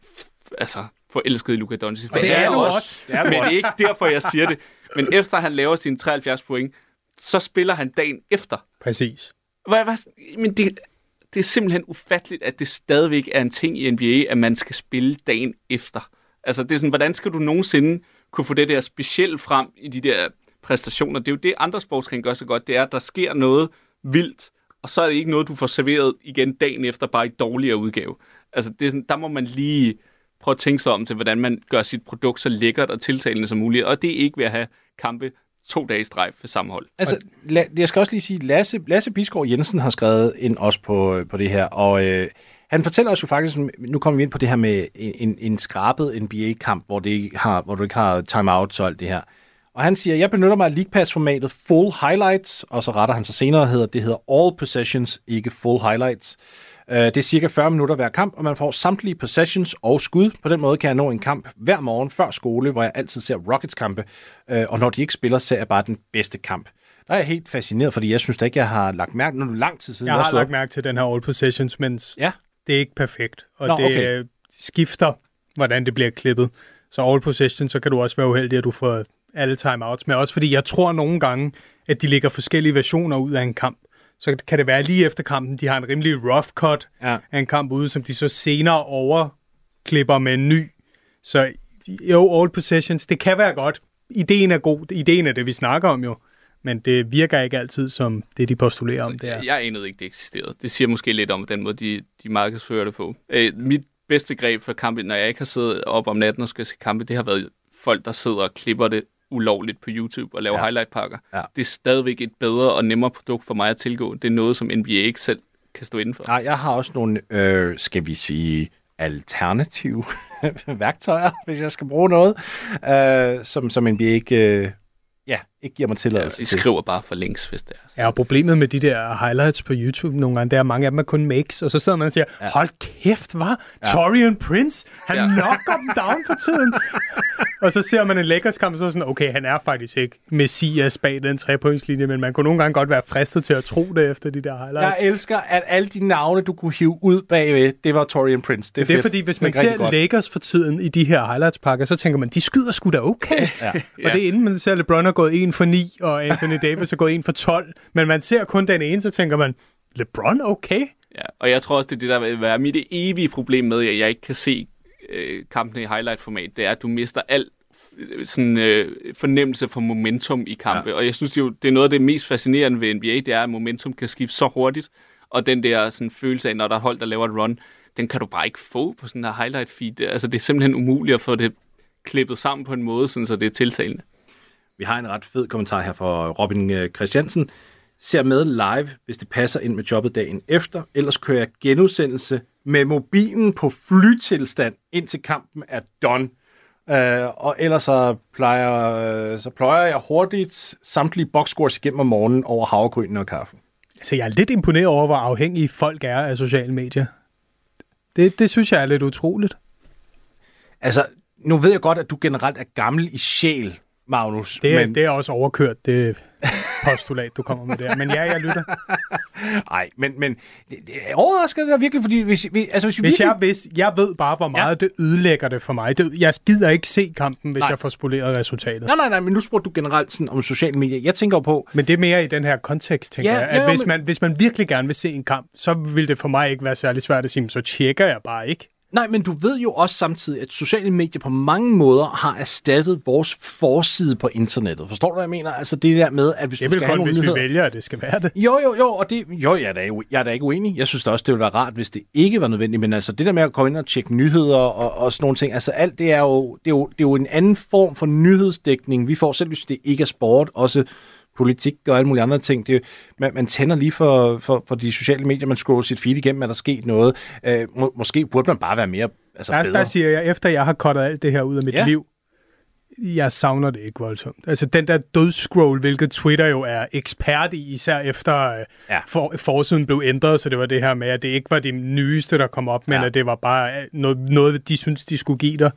altså, forelsket i Luka Doncic. Det, det er du også. også. Det er du men også. Det er ikke derfor, jeg siger det. Men efter han laver sine treoghalvfjerds point, så spiller han dagen efter. Præcis. Men det, det er simpelthen ufatteligt, at det stadigvæk er en ting i N B A, at man skal spille dagen efter. Altså, det er sådan, hvordan skal du nogensinde kunne få det der specielt frem i de der præstationer? Det er jo det, andre sportsgrene gør så godt. Det er, at der sker noget vildt, og så er det ikke noget, du får serveret igen dagen efter, bare i dårligere udgave. Altså, det er sådan, der må man lige prøve at tænke sig om til, hvordan man gør sit produkt så lækkert og tiltalende som muligt. Og det er ikke ved at have kampe to dage i streg ved samme hold. Altså, la- jeg skal også lige sige, Lasse, Lasse Bisgaard Jensen har skrevet ind også på, på det her, og øh, han fortæller os jo faktisk, nu kommer vi ind på det her med en, en skrabet N B A-kamp, hvor, det ikke har, hvor du ikke har timeout og alt det her. Og han siger, jeg benytter mig af League Pass-formatet Full Highlights, og så retter han sig senere, hedder, det hedder All Possessions, ikke Full Highlights. Det er cirka fyrre minutter hver kamp, og man får samtlige possessions og skud. På den måde kan jeg nå en kamp hver morgen før skole, hvor jeg altid ser Rockets-kampe, og når de ikke spiller, ser jeg bare den bedste kamp. Der er jeg helt fascineret, fordi jeg synes da ikke, jeg har lagt mærke, nu er det lang tid siden. Jeg har lagt mærke til den her All Possessions, men ja. Det er ikke perfekt, og nå, det okay. skifter, hvordan det bliver klippet. Så All Possessions, så kan du også være uheldig, at du får alle timeouts, men også fordi jeg tror nogle gange, at de lægger forskellige versioner ud af en kamp. Så kan det være lige efter kampen, de har en rimelig rough cut ja. af en kamp ude, som de så senere overklipper med en ny. Så jo, all possessions, det kan være godt. Ideen er god. Ideen er det, vi snakker om jo. Men det virker ikke altid som det, de postulerer altså, om. Det er. Jeg anede ikke, det eksisterede. Det siger måske lidt om den måde, de, de markedsfører det på. Æ, mit bedste greb for kampen, når jeg ikke har siddet op om natten og skal se kampe, det har været folk, der sidder og klipper det ulovligt på YouTube og lave ja. highlight-pakker. Ja. Det er stadigvæk et bedre og nemmere produkt for mig at tilgå. Det er noget, som N B A ikke selv kan stå inden for. Nej, jeg har også nogle, øh, skal vi sige, alternative værktøjer, hvis jeg skal bruge noget, øh, som, som N B A ikke, øh, ja, ikke giver mig tilladelse ja, til. De skriver bare for links, hvis det er. Så. Ja, og problemet med de der highlights på YouTube nogle gange, der er mange af dem er kun makes, og så sidder man og siger, ja. hold kæft, hva'? Ja. Torian Prince, han ja. knocker dem down for tiden. Og så ser man en lækkerskamp, og så sådan, okay, han er faktisk ikke Messias bag den trepointslinje, men man kunne nogle gange godt være fristet til at tro det efter de der highlights. Jeg elsker, at alle de navne, du kunne hive ud bagved, det var Torian Prince. Det er, det er fordi, hvis man ser Lakers for tiden i de her highlights-pakker, så tænker man, de skyder sgu da okay. Ja. Og ja. det er inden man ser, LeBron er gået en for ni, og Anthony Davis er gået en for tolv. Men man ser kun den ene, så tænker man, LeBron okay? Ja, og jeg tror også, det er det, der vil være mit evige problem med, at jeg ikke kan se kampene i highlight-format, det er, at du mister al sådan, øh, fornemmelse for momentum i kampe. Ja. Og jeg synes det jo, det er noget af det mest fascinerende ved N B A, det er, at momentum kan skifte så hurtigt, og den der sådan, følelse af, når der er hold, der laver et run, den kan du bare ikke få på sådan en highlight-feed. Altså, det er simpelthen umuligt at få det klippet sammen på en måde, sådan, så det er tiltalende. Vi har en ret fed kommentar her fra Robin Christiansen. Ser med live, hvis det passer ind med jobbet dagen efter, ellers kører jeg genudsendelse med mobilen på flytilstand, indtil kampen er done. Øh, og ellers så plejer, så plejer jeg hurtigt samtlige boxscores igennem om morgenen over havregrynen og kaffe. Altså, jeg er lidt imponeret over, hvor afhængige folk er af sociale medier. Det, det synes jeg er lidt utroligt. Altså, nu ved jeg godt, at du generelt er gammel i sjæl, Magnus. Det, men... det er også overkørt, det postulat, du kommer med der. Men ja, jeg lytter. Nej, men, men det, det overrasker det virkelig, fordi hvis, vi, altså, hvis, hvis virkelig... jeg vidste, jeg ved bare, hvor meget ja. det ødelægger det for mig. Det, jeg gider ikke se kampen, hvis nej. jeg får spoleret resultatet. Nej, nej, nej, men nu spurgte du generelt sådan om sociale medier. Jeg tænker på... Men det er mere i den her kontekst, tænker ja, jeg. At ja, hvis, men... man, hvis man virkelig gerne vil se en kamp, så vil det for mig ikke være særlig svært at sige, så tjekker jeg bare ikke. Nej, men du ved jo også samtidig, at sociale medier på mange måder har erstattet vores forside på internettet. Forstår du, hvad jeg mener? Altså det der med, at hvis det du skal have nogle nyheder... Det er vel kun, hvis vi vælger, at det skal være det. Jo, jo, jo, og det... Jo, jeg er da, jeg er da ikke uenig. Jeg synes da også, det ville være rart, hvis det ikke var nødvendigt. Men altså det der med at komme ind og tjekke nyheder og, og sådan nogle ting, altså alt det er, jo, det er jo... Det er jo en anden form for nyhedsdækning. Vi får selv, hvis det ikke er sport, også... politik og alle mulige andre ting. Det, man, man tænder lige for, for, for de sociale medier, man scroller sit feed igennem, at der er sket noget. Øh, må, måske burde man bare være mere altså der, bedre. Der siger jeg, efter jeg har cuttet alt det her ud af mit ja. liv, jeg savner det ikke voldsomt. Altså den der dødscroll, hvilket Twitter jo er ekspert i, især efter øh, ja. for, forsiden blev ændret, så det var det her med, at det ikke var de nyeste, der kom op, men ja. at det var bare noget, noget, de synes de skulle give dig.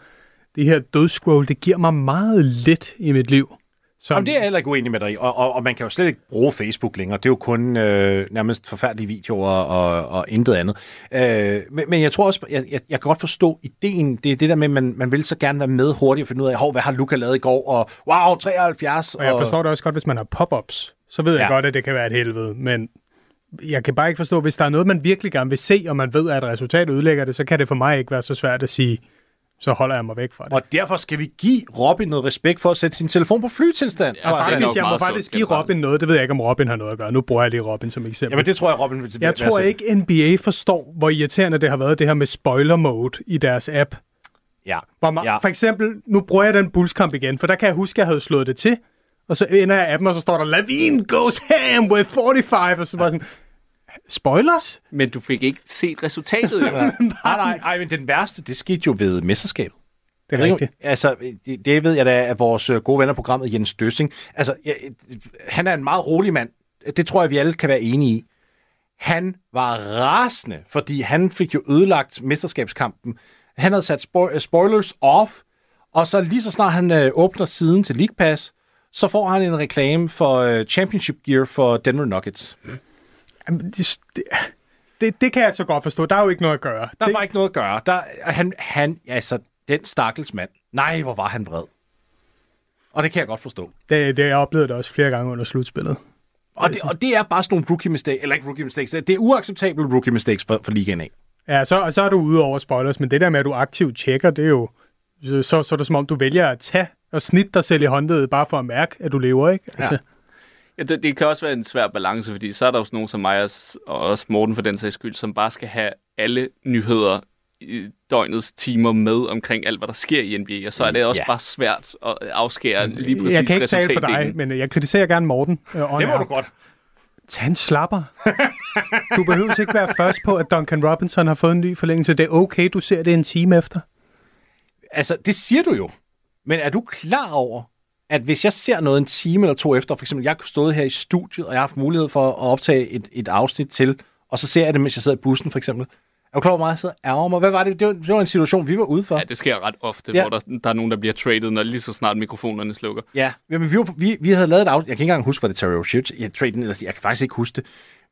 Det her dødscroll, det giver mig meget lidt i mit liv. Som... Jamen, det er jeg heller ikke uenig med dig i, og, og, og man kan jo slet ikke bruge Facebook længere. Det er jo kun øh, nærmest forfærdelige videoer og, og intet andet. Øh, men, men jeg tror også, jeg, jeg, jeg kan godt forstå ideen. Det er det der med, at man, man vil så gerne være med hurtigt og finde ud af, hov, hvad har Luka lavet i går, og wow, treoghalvfjerds. Og, og jeg forstår det også godt, hvis man har pop-ups. Så ved jeg ja. godt, at det kan være et helvede, men... Jeg kan bare ikke forstå, hvis der er noget, man virkelig gerne vil se, og man ved, at resultatet udlægger det, så kan det for mig ikke være så svært at sige, så holder jeg mig væk fra det. Og derfor skal vi give Robin noget respekt for at sætte sin telefon på flytilstand. Ja, faktisk, jeg må faktisk give Robin noget. Det ved jeg ikke, om Robin har noget at gøre. Nu bruger jeg lige Robin som eksempel. Jamen, det tror jeg, Robin vil tilbage. Jeg tror ikke, N B A forstår, hvor irriterende det har været, det her med spoiler mode i deres app. Ja. Hvor man, ja. For eksempel, nu bruger jeg den Bulls-kamp igen, for der kan jeg huske, at jeg havde slået det til. Og så ender jeg af dem, og så står der, Lavine goes ham with femogfyrre, og så bare sådan, spoilers? Men du fik ikke set resultatet. Nej, nej, nej, men den værste, det skete jo ved mesterskabet. Det er rigtigt. Altså, det, det ved jeg da af vores gode venner programmet, Jens Døssing. Altså, jeg, han er en meget rolig mand. Det tror jeg, vi alle kan være enige i. Han var rasende, fordi han fik jo ødelagt mesterskabskampen. Han havde sat spo- spoilers off, og så lige så snart han øh, åbner siden til League Pass, så får han en reklame for championship gear for Denver Nuggets. Jamen, det, det, det kan jeg så godt forstå. Der er jo ikke noget at gøre. Der det... var ikke noget at gøre. Der, han, han, altså, den stakkels mand. Nej, hvor var han vred. Og det kan jeg godt forstå. Det, det jeg oplevede det også flere gange under slutspillet. Og det, og det er bare sådan nogle rookie mistakes, eller ikke rookie mistakes. Det er uacceptable rookie mistakes for, for ligaen af. Ja, så, så er du ude over spoilers, men det der med, at du aktivt tjekker, det er jo... Så, så er det som om, du vælger at tage og snitte dig selv i håndledet, bare for at mærke, at du lever, ikke? Altså. Ja. Ja, det, det kan også være en svær balance, fordi så er der også nogen som mig, og også Morten for den sags skyld, som bare skal have alle nyheder i døgnets timer med omkring alt, hvad der sker i N B A, og så er det også ja. bare svært at afskære lige præcis resultatdelen. Jeg kan ikke tale for dig, men jeg kritiserer gerne Morten. Øh, det må her. Du godt. Tag en slapper. Du behøver ikke være først på, at Duncan Robinson har fået en ny forlængelse. Det er okay, du ser det en time efter. Altså, det siger du jo. Men er du klar over, at hvis jeg ser noget en time eller to efter, for eksempel, jeg har stået her i studiet, og jeg har haft mulighed for at optage et, et afsnit til, og så ser jeg det, mens jeg sidder i bussen, for eksempel. Er du klar over, hvor meget jeg sidder og ærger mig? Hvad var det? Det var, det var en situation, vi var ude for. Ja, det sker ret ofte, ja. hvor der, der er nogen, der bliver traded, når lige så snart mikrofonerne slukker. Ja, men vi, var, vi, vi havde lavet et afsnit. Jeg kan ikke engang huske, hvad det Terry O'Shute. Jeg traded, eller jeg kan faktisk ikke huske det.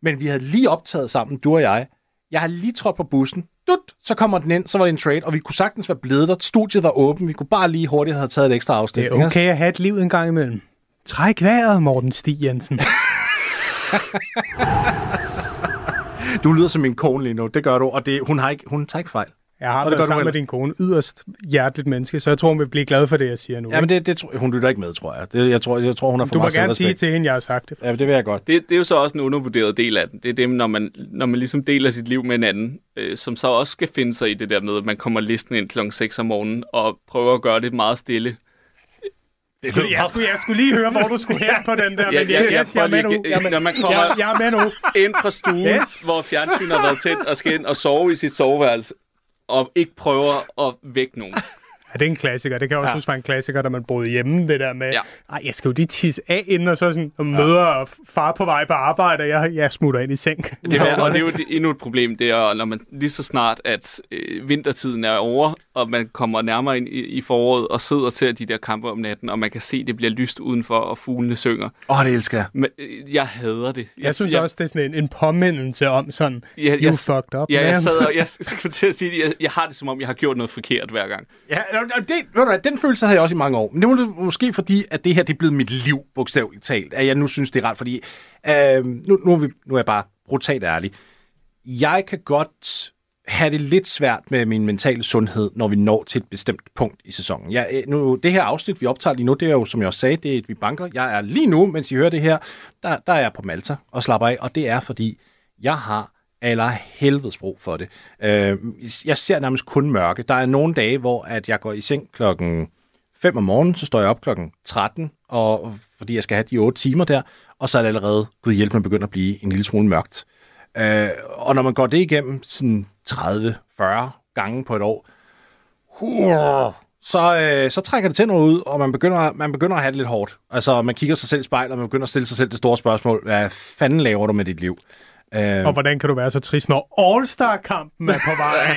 Men vi havde lige optaget sammen, du og jeg. Jeg har lige trådt på bussen. Dut, så kommer den ind, så var det en trade, og vi kunne sagtens være blevet der. Studiet var åbent, vi kunne bare lige hurtigt have taget et ekstra afsnit. Det er okay at have et liv en gang imellem. Træk vejret, Morten Stig Jensen. Du lyder som min kone lige nu, det gør du, og det, hun, har ikke, hun tager ikke fejl. Jeg har været sammen med din kone, yderst hjerteligt menneske, så jeg tror, hun vil blive glad for det, jeg siger nu. Ja, men det, det, hun lytter ikke med, tror jeg. Det, jeg, tror, jeg tror, hun har for du meget selvrespekt. Du må gerne sige til hende, jeg har sagt det. Ja, det vil jeg godt. Det, det er jo så også en undervurderet del af den. Det er det, når man, når man ligesom deler sit liv med en anden, øh, som så også skal finde sig i det der med, at man kommer listen ind klokken seks om morgenen og prøver at gøre det meget stille. Skulle, jeg, skulle, jeg skulle lige høre, hvor du skulle hen på den der. Ja, men ja, ja, yes, jeg, jeg, jeg, jeg, når man kommer jeg, jeg ind fra stuen, yes. hvor fjernsynet har været tæt, og skal ind og sove i sit soveværelse. Og ikke prøver at vække nogen. Ja, det er en klassiker. Det kan jeg også ja. huske, var en klassiker, da man boede hjemme, det der med, ja. Ej, jeg skal jo lige tisse af inden, og så sådan, og møder ja. og far på vej på arbejde, og jeg, jeg smutter ind i seng. Det er, og det er jo det, endnu et problem, det er, når man lige så snart, at øh, vintertiden er over, og man kommer nærmere ind i, i foråret, og sidder og ser de der kampe om natten, og man kan se, det bliver lyst udenfor, og fuglene synger. Åh, oh, det elsker jeg. Men, øh, jeg hader det. Jeg, jeg synes jeg, også, det er sådan en, en påmindelse om sådan, jeg, you jeg, fucked up. Ja, man. jeg sad og, jeg skulle til at sige det, jeg, jeg har det som om, jeg har gjort noget forkert hver gang. Ja, Det, ved du hvad, den følelse havde jeg også i mange år. Men det var måske fordi, at det her det er blevet mit liv, bogstaveligt talt. At jeg nu synes, det er ret, fordi... Øh, nu, nu, er vi, nu er jeg bare brutalt ærlig. Jeg kan godt have det lidt svært med min mentale sundhed, når vi når til et bestemt punkt i sæsonen. Jeg, nu, det her afsnit, vi optager lige nu, det er jo, som jeg også sagde, det er et, vi banker. Jeg er lige nu, mens I hører det her, der, der er jeg på Malta og slapper af. Og det er, fordi jeg har... eller helvedes brug for det. Øh, jeg ser nærmest kun mørke. Der er nogle dage, hvor at jeg går i seng klokken fem om morgenen, så står jeg op klokken tretten, og, fordi jeg skal have de otte timer der, og så er det allerede, gud hjælp, man begynder at blive en lille smule mørkt. Øh, og når man går det igennem sådan tredive fyrre gange på et år, hurr, så, øh, så trækker det tænder ud, og man begynder, man begynder at have det lidt hårdt. Altså, man kigger sig selv i spejlet, og man begynder at stille sig selv det store spørgsmål, hvad fanden laver du med dit liv? Og hvordan kan du være så trist, når All-Star-kampen er på vej af?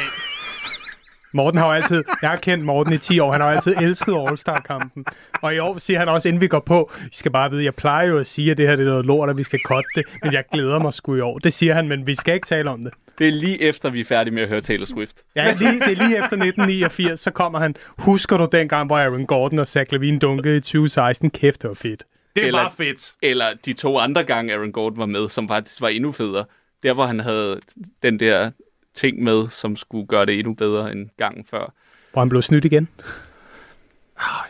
Morten har jo altid, jeg har kendt Morten i ti år, han har jo altid elsket All-Star-kampen. Og i år siger han også, inden vi går på, I skal bare vide, jeg plejer jo at sige, at det her det er noget lort, og vi skal cutte det, men jeg glæder mig sgu i år. Det siger han, men vi skal ikke tale om det. Det er lige efter, vi er færdige med at høre Taylor Swift. Ja, lige, det er lige efter nitten niogfirs, så kommer han, husker du dengang, hvor Aaron Gordon og Zach LaVine dunkede i tyve seksten? Kæft, det var fedt. Det eller, var fedt. Eller de to andre gange, Aaron Gordon var med, som faktisk var endnu federe. Der, hvor han havde den der ting med, som skulle gøre det endnu bedre end gangen før. Hvor han blev snydt igen.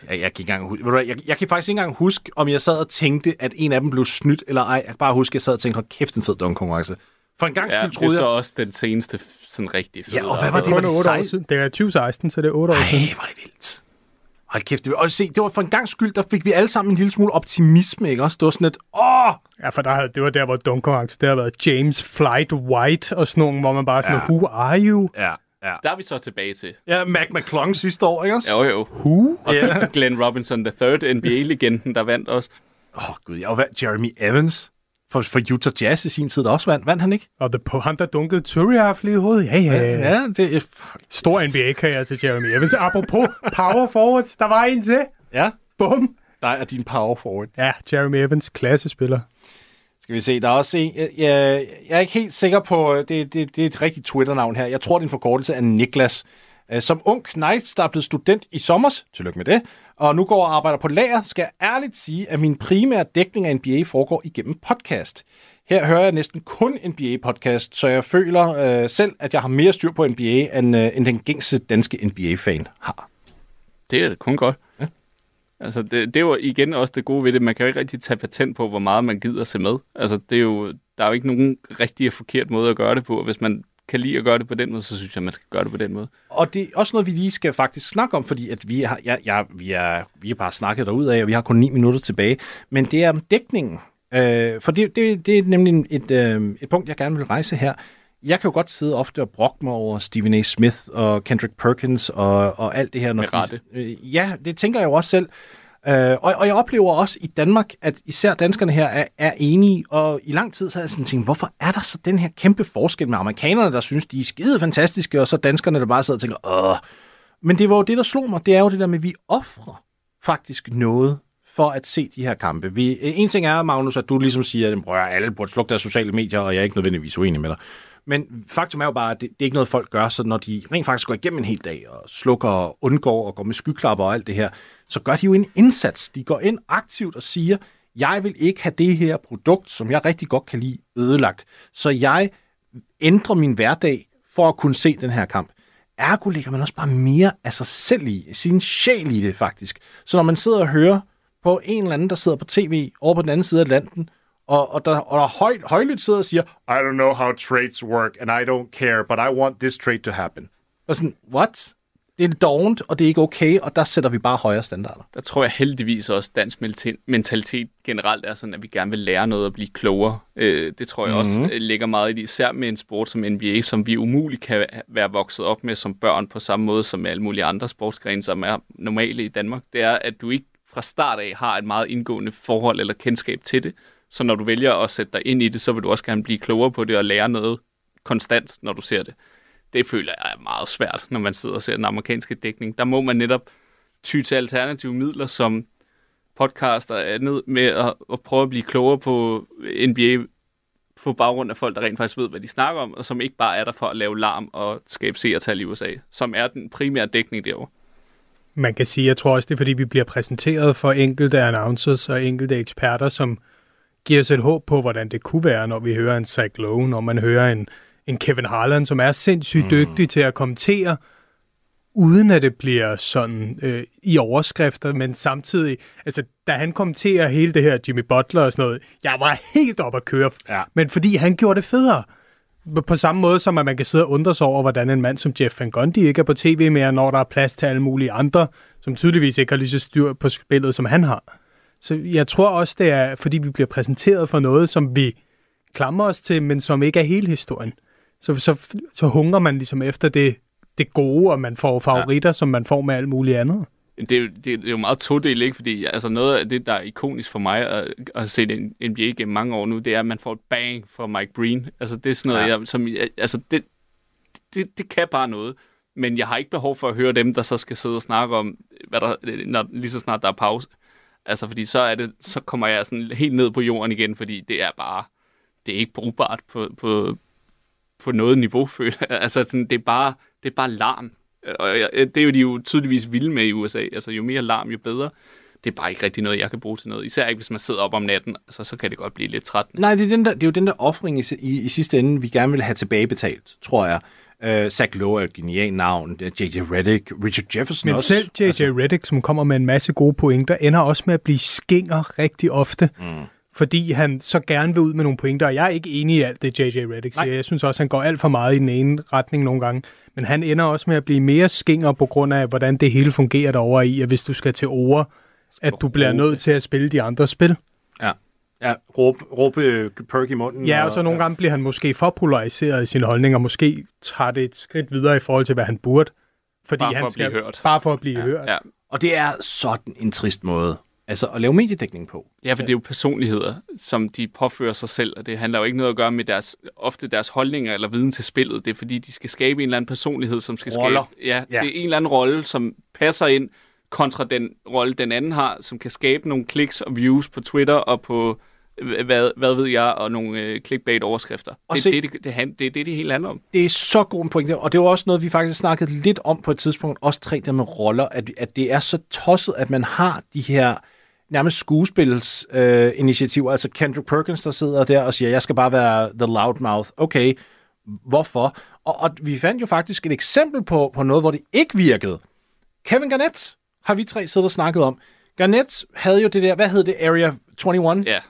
Jeg, jeg, kan ikke engang, du, jeg, jeg kan faktisk ikke engang huske, om jeg sad og tænkte, at en af dem blev snydt eller ej. Jeg kan bare huske, at jeg sad og tænkte, hold kæft, en fed dunk-konkurrence. For en gang ja, skyld troede jeg... det er så jeg... også den seneste sådan rigtig fede. Ja, og hvad var det? Var det, var det, sej... det var tyve seksten, så det er otte år ej, siden. Ej, var det vildt. Hold kæft, det var, og se, det var for en gang skyld, der fik vi alle sammen en lille smule optimisme, ikke også? Det var sådan et, åh! Ja, for der, det var der, hvor dunk-konkurrence, der har været James Flight White og sådan nogle, hvor man bare sådan, ja. Who are you? Ja, ja. Der er vi så tilbage til. Ja, Mac McClung sidste år, ikke også? Jo, jo. Who? Og yeah. Glenn Robinson the third, N B A-legenden, der vandt også. Åh, oh, gud, jeg var Jeremy Evans for, for Utah Jazz i sin tid, der også vandt, vandt han ikke? Og the, han, der dunkede Turiaf lige i hovedet, ja, ja. Ja, ja det er... Stor N B A-karriere til Jeremy Evans. Apropos power forwards, der var en til. Ja. Bum. Der er din power forward. Ja, Jeremy Evans, klassespiller. Skal vi se, der er også en... Jeg, jeg, jeg er ikke helt sikker på... Det, det, det er et rigtigt Twitter-navn her. Jeg tror, det er en forkortelse af Niklas. Som ung knight, der er blevet student i sommer, tillykke med det, og nu går og arbejder på lager, skal jeg ærligt sige, at min primære dækning af N B A foregår igennem podcast. Her hører jeg næsten kun N B A-podcast, så jeg føler øh, selv, at jeg har mere styr på N B A, end, øh, end den gængse danske N B A-fan har. Det er det kun godt. Ja. Altså, det, det er jo igen også det gode ved det. Man kan jo ikke rigtig tage patent på, hvor meget man gider se med. Altså, det er jo, der er jo ikke nogen rigtig og forkert måde at gøre det på, hvis man kan lide at gøre det på den måde, så synes jeg, man skal gøre det på den måde. Og det er også noget, vi lige skal faktisk snakke om, fordi at vi har, ja, ja, vi er, vi er bare snakket derudad, og vi har kun ni minutter tilbage, men det er om dækningen. Øh, for det, det, det er nemlig et, øh, et punkt, jeg gerne vil rejse her. Jeg kan jo godt sidde ofte og brokke mig over Stephen A. Smith og Kendrick Perkins og, og alt det her. Når med rette. De, øh, ja, det tænker jeg jo også selv. Øh, og, og jeg oplever også i Danmark, at især danskerne her er, er enige, og i lang tid så har jeg sådan tænkt, hvorfor er der så den her kæmpe forskel med amerikanerne, der synes, de er skide fantastiske, og så danskerne, der bare sidder og tænker, åh. Men det var jo det, der slog mig, det er jo det der med, at vi offrer faktisk noget for at se de her kampe. Vi, en ting er, Magnus, at du ligesom siger, at brød, alle burde slukke deres sociale medier, og jeg er ikke nødvendigvis uenig med dig. Men faktum er jo bare, at det, det er ikke noget, folk gør, så når de rent faktisk går igennem en hel dag og slukker og undgår og går med skyklapper og alt det her, så gør de jo en indsats. De går ind aktivt og siger, jeg vil ikke have det her produkt, som jeg rigtig godt kan lide, ødelagt. Så jeg ændrer min hverdag for at kunne se den her kamp. Ergo lægger man også bare mere af sig selv i, sin sjæl i det faktisk. Så når man sidder og hører på en eller anden, der sidder på tv over på den anden side af Atlanten, Og, og der, og der høj, højlydt sidder og siger, I don't know how trades work, and I don't care, but I want this trade to happen. Og sådan, what? Det er dovent, og det er ikke okay, og der sætter vi bare højere standarder. Der tror jeg heldigvis også, dansk mentalitet generelt er sådan, at vi gerne vil lære noget og blive klogere. Det tror jeg mm-hmm. også ligger meget i det, især med en sport som N B A, som vi umuligt kan være vokset op med som børn, på samme måde som med alle mulige andre sportsgrene, som er normale i Danmark. Det er, at du ikke fra start af har et meget indgående forhold eller kendskab til det. Så når du vælger at sætte dig ind i det, så vil du også gerne blive klogere på det og lære noget konstant, når du ser det. Det føler jeg er meget svært, når man sidder og ser den amerikanske dækning. Der må man netop ty til alternative midler som podcast og andet med at, at prøve at blive klogere på N B A på baggrund af folk, der rent faktisk ved, hvad de snakker om, og som ikke bare er der for at lave larm og skabe seertal i U S A, som er den primære dækning derovre. Man kan sige, jeg tror også, det er, fordi vi bliver præsenteret for enkelte announcers og enkelte eksperter, som giver os et håb på, hvordan det kunne være, når vi hører en Zach Lowe, når man hører en, en Kevin Harlan, som er sindssygt dygtig mm. til at kommentere, uden at det bliver sådan øh, i overskrifter, men samtidig, altså da han kommenterer hele det her Jimmy Butler og sådan noget, jeg var helt op at køre, ja. Men fordi han gjorde det federe. På samme måde som, at man kan sidde og undre sig over, hvordan en mand som Jeff Van Gundy ikke er på tv mere, når der er plads til alle mulige andre, som tydeligvis ikke har lige så styr på spillet, som han har. Så jeg tror også, det er, fordi vi bliver præsenteret for noget, som vi klamrer os til, men som ikke er hele historien. Så, så, så hungrer man ligesom efter det, det gode, og man får favoritter, ja. Som man får med alt muligt andet. Det er, det er jo meget todelt, ikke? Fordi altså noget af det, der er ikonisk for mig at, at se den N B A gennem mange år nu, det er, at man får et bang fra Mike Breen. Altså det er sådan noget, ja. jeg, som... Jeg, altså det, det, det kan bare noget. men jeg har ikke behov for at høre dem, der så skal sidde og snakke om, hvad der, når, lige så snart der er pause. Altså, fordi så, er det, så kommer jeg sådan helt ned på jorden igen, fordi det er bare, det er ikke brugbart på, på, på noget niveau, føler jeg. Altså, sådan, det, er bare, det er bare larm. Og jeg, det er jo de jo tydeligvis vilde med i U S A. Altså, jo mere larm, jo bedre. Det er bare ikke rigtig noget, jeg kan bruge til noget. Især ikke, hvis man sidder op om natten, altså, så kan det godt blive lidt trættende. Nej, det er, den der, det er jo den der offring i, i, i sidste ende, vi gerne vil have tilbagebetalt, tror jeg. Uh, Zach Lowe er et genialt navn, J J. Redick, Richard Jefferson. Men også. Selv J J. Altså. Redick, som kommer med en masse gode pointer, ender også med at blive skinger rigtig ofte, mm. fordi han så gerne vil ud med nogle pointer, og jeg er ikke enig i alt det, J J. Redick siger. Nej. Jeg synes også, han går alt for meget i den ene retning nogle gange. Men han ender også med at blive mere skinger på grund af, hvordan det hele fungerer derovre i, at hvis du skal til over, at du bliver nødt til at spille de andre spil. Ja. Ja, råbe råb, øh, perk i munden. Ja, og så nogle ja. gange bliver han måske for polariseret i sine holdninger, og måske tager det et skridt videre i forhold til, hvad han burde. Fordi bare for han at skal, blive hørt. Bare for at blive ja. hørt. Ja. Og det er sådan en trist måde altså, at lave mediedækning på. Ja, for ja. det er jo personligheder, som de påfører sig selv, og det handler jo ikke noget at gøre med deres, ofte deres holdninger eller viden til spillet. Det er fordi, de skal skabe en eller anden personlighed, som skal Roller. skabe... Ja, ja, det er en eller anden rolle, som passer ind kontra den rolle, den anden har, som kan skabe nogle kliks og views på Twitter og på... Hvad, hvad ved jeg, og nogle øh, clickbait-overskrifter. Det, se, det, det, det, det, det er det, det hele handler om. Det er så god en pointe, og det var også noget, vi faktisk snakkede lidt om på et tidspunkt, også tre der med roller, at, at det er så tosset, at man har de her nærmest skuespilsinitiativer, øh, altså Kendrick Perkins, der sidder der og siger, jeg skal bare være the loudmouth. Okay, hvorfor? Og, og vi fandt jo faktisk et eksempel på, på noget, hvor det ikke virkede. Kevin Garnett har vi tre siddet og snakket om. Garnett havde jo det der, hvad hed det, Area enogtyve? Ja. Yeah.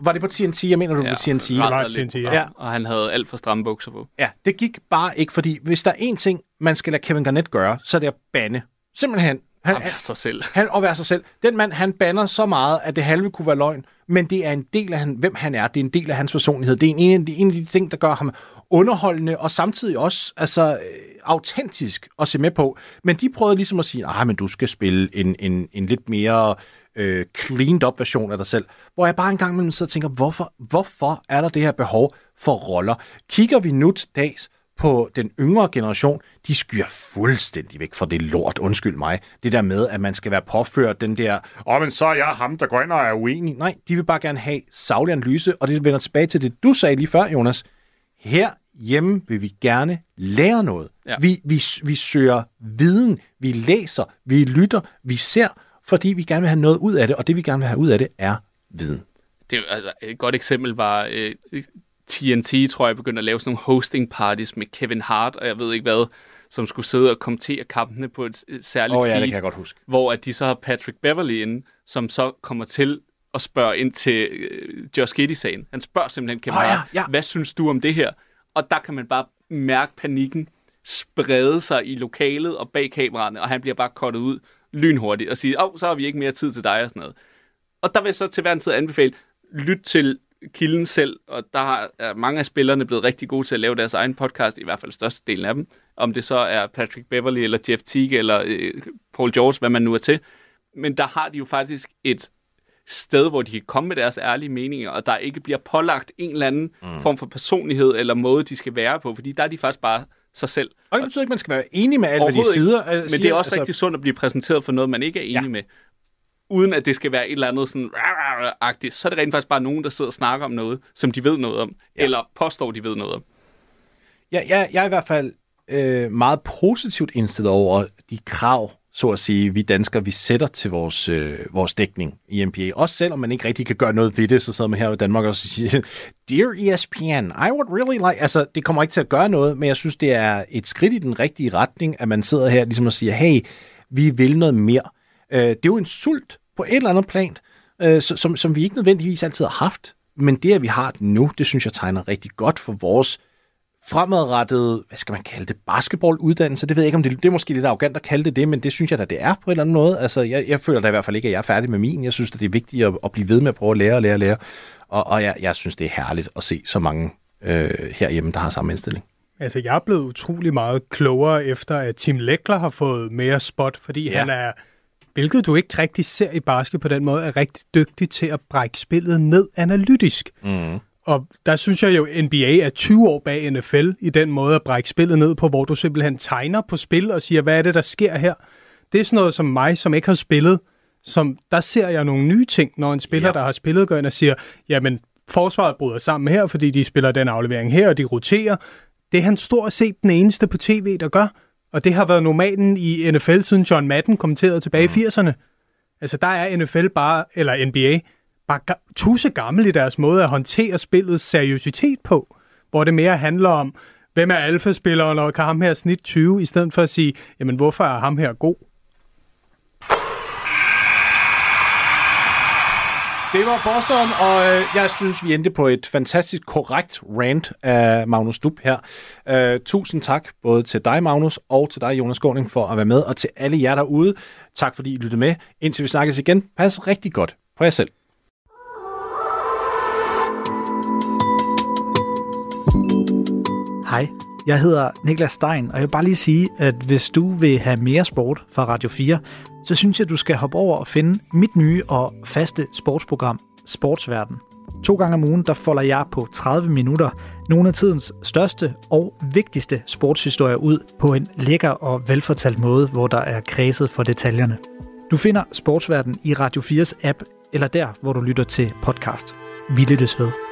Var det på T N T? Jeg mener, du ja, på T N T. Ja, T N T, ja. ja. Og han havde alt for stramme bukser på. Ja, det gik bare ikke, fordi hvis der er én ting, man skal lade Kevin Garnett gøre, så er det at bande. Simpelthen. Han, at være sig selv. Han at være sig selv. Den mand, han bander så meget, at det halve kunne være løgn, men det er en del af, han, hvem han er. Det er en del af hans personlighed. Det er en, en af de ting, der gør ham underholdende, og samtidig også altså, autentisk at se med på. Men de prøvede ligesom at sige, ah, men du skal spille en, en, en lidt mere... Øh, cleaned-up version af dig selv, hvor jeg bare en gang imellem sidder og tænker, hvorfor, hvorfor er der det her behov for roller? Kigger vi nu til dags på den yngre generation, de skyer fuldstændig væk fra det lort, undskyld mig. Det der med, at man skal være påført den der, åh, oh, men så er jeg ham, der går ind og er uenig. Nej, de vil bare gerne have saglig analyse, og det vender tilbage til det, du sagde lige før, Jonas. Herhjemme vil vi gerne lære noget. Ja. Vi, vi, vi søger viden, vi læser, vi lytter, vi ser, fordi vi gerne vil have noget ud af det, og det vi gerne vil have ud af det er viden. Det, altså, et godt eksempel var øh, T N T, tror jeg, begyndte at lave sådan nogle hosting parties med Kevin Hart, og jeg ved ikke hvad, som skulle sidde og kommentere kampene på et særligt oh, ja, feed, det kan jeg godt huske. Hvor at de så har Patrick Beverly inde, som så kommer til at spørge ind til øh, Josh Giddey-sagen. Han spørger simpelthen Kevin oh, ja, Hart, ja. hvad synes du om det her? Og der kan man bare mærke panikken sprede sig i lokalet og bag kameraerne, og han bliver bare cuttet ud lynhurtigt og sige, åh, oh, så har vi ikke mere tid til dig og sådan noget. Og der vil jeg så til hver en tid anbefale, lyt til kilden selv, og der er mange af spillerne blevet rigtig gode til at lave deres egen podcast, i hvert fald størstedelen af dem, om det så er Patrick Beverly eller Jeff Teague eller øh, Paul George, hvad man nu er til. Men der har de jo faktisk et sted, hvor de kan komme med deres ærlige meninger, og der ikke bliver pålagt en eller anden mm. form for personlighed eller måde, de skal være på, fordi der er de faktisk bare sig selv. Og det betyder ikke, at man skal være enig med alle, hvad de sider. Ikke. Men siger, det er også altså... rigtig sundt at blive præsenteret for noget, man ikke er enig ja. med. Uden at det skal være et eller andet sådan agtigt. Så er det rent faktisk bare nogen, der sidder og snakker om noget, som de ved noget om, ja. eller påstår, de ved noget om. Ja, jeg, jeg er i hvert fald øh, meget positivt indstillet over de krav, så at sige, vi danskere, vi sætter til vores, øh, vores dækning i N B A. Også selvom man ikke rigtig kan gøre noget ved det, så sidder man her i Danmark og siger, Dear E S P N, I would really like... Altså, det kommer ikke til at gøre noget, men jeg synes, det er et skridt i den rigtige retning, at man sidder her ligesom og siger, hey, vi vil noget mere. Øh, det er jo en sult på et eller andet plan, øh, som, som vi ikke nødvendigvis altid har haft, men det, at vi har det nu, det synes jeg tegner rigtig godt for vores fremadrettet, hvad skal man kalde det, basketballuddannelse, det ved jeg ikke, om det, det er måske lidt arrogant at kalde det det, men det synes jeg da, det er på en eller anden måde. Altså, jeg, jeg føler da i hvert fald ikke, at jeg er færdig med min. Jeg synes, at det er vigtigt at, at blive ved med at prøve at lære og lære og lære. Og, og jeg, jeg synes, det er herligt at se så mange øh, herhjemme, der har samme indstilling. Altså, jeg er blevet utrolig meget klogere efter, at Tim Leckler har fået mere spot, fordi ja. han er, hvilket du ikke rigtig ser i basket på den måde, er rigtig dygtig til at brække spillet ned analytisk. Mhm. Og der synes jeg jo, N B A er tyve år bag N F L i den måde at brække spillet ned på, hvor du simpelthen tegner på spil og siger, hvad er det, der sker her? Det er sådan noget som mig, som ikke har spillet. Som, der ser jeg nogle nye ting, når en spiller, ja. der har spillet, går ind og siger, jamen, forsvaret bryder sammen her, fordi de spiller den aflevering her, og de roterer. Det er han stort set den eneste på tv, der gør. Og det har været normalen i N F L, siden John Madden kommenterede tilbage mm. i firserne. Altså, der er N F L bare, eller N B A, bare tusse gammel i deres måde at håndtere spillets seriøsitet på, hvor det mere handler om, hvem er alfaspilleren, og kan ham her snit tyve, i stedet for at sige, jamen, hvorfor er ham her god? Det var Bosseren, og øh, jeg synes, vi endte på et fantastisk korrekt rant af Magnus Stub her. Øh, tusind tak både til dig, Magnus, og til dig, Jonas Skaaning, for at være med, og til alle jer derude. Tak fordi I lyttede med. Indtil vi snakkes igen, pas rigtig godt på jer selv. Hej, jeg hedder Niklas Stein, og jeg vil bare lige sige, at hvis du vil have mere sport fra Radio fire, så synes jeg, du skal hoppe over og finde mit nye og faste sportsprogram, Sportsverden. To gange om ugen, der folder jeg på tredive minutter nogle af tidens største og vigtigste sportshistorier ud på en lækker og velfortalt måde, hvor der er kredset for detaljerne. Du finder Sportsverden i Radio fires app, eller der, hvor du lytter til podcast. Vi lyttes ved.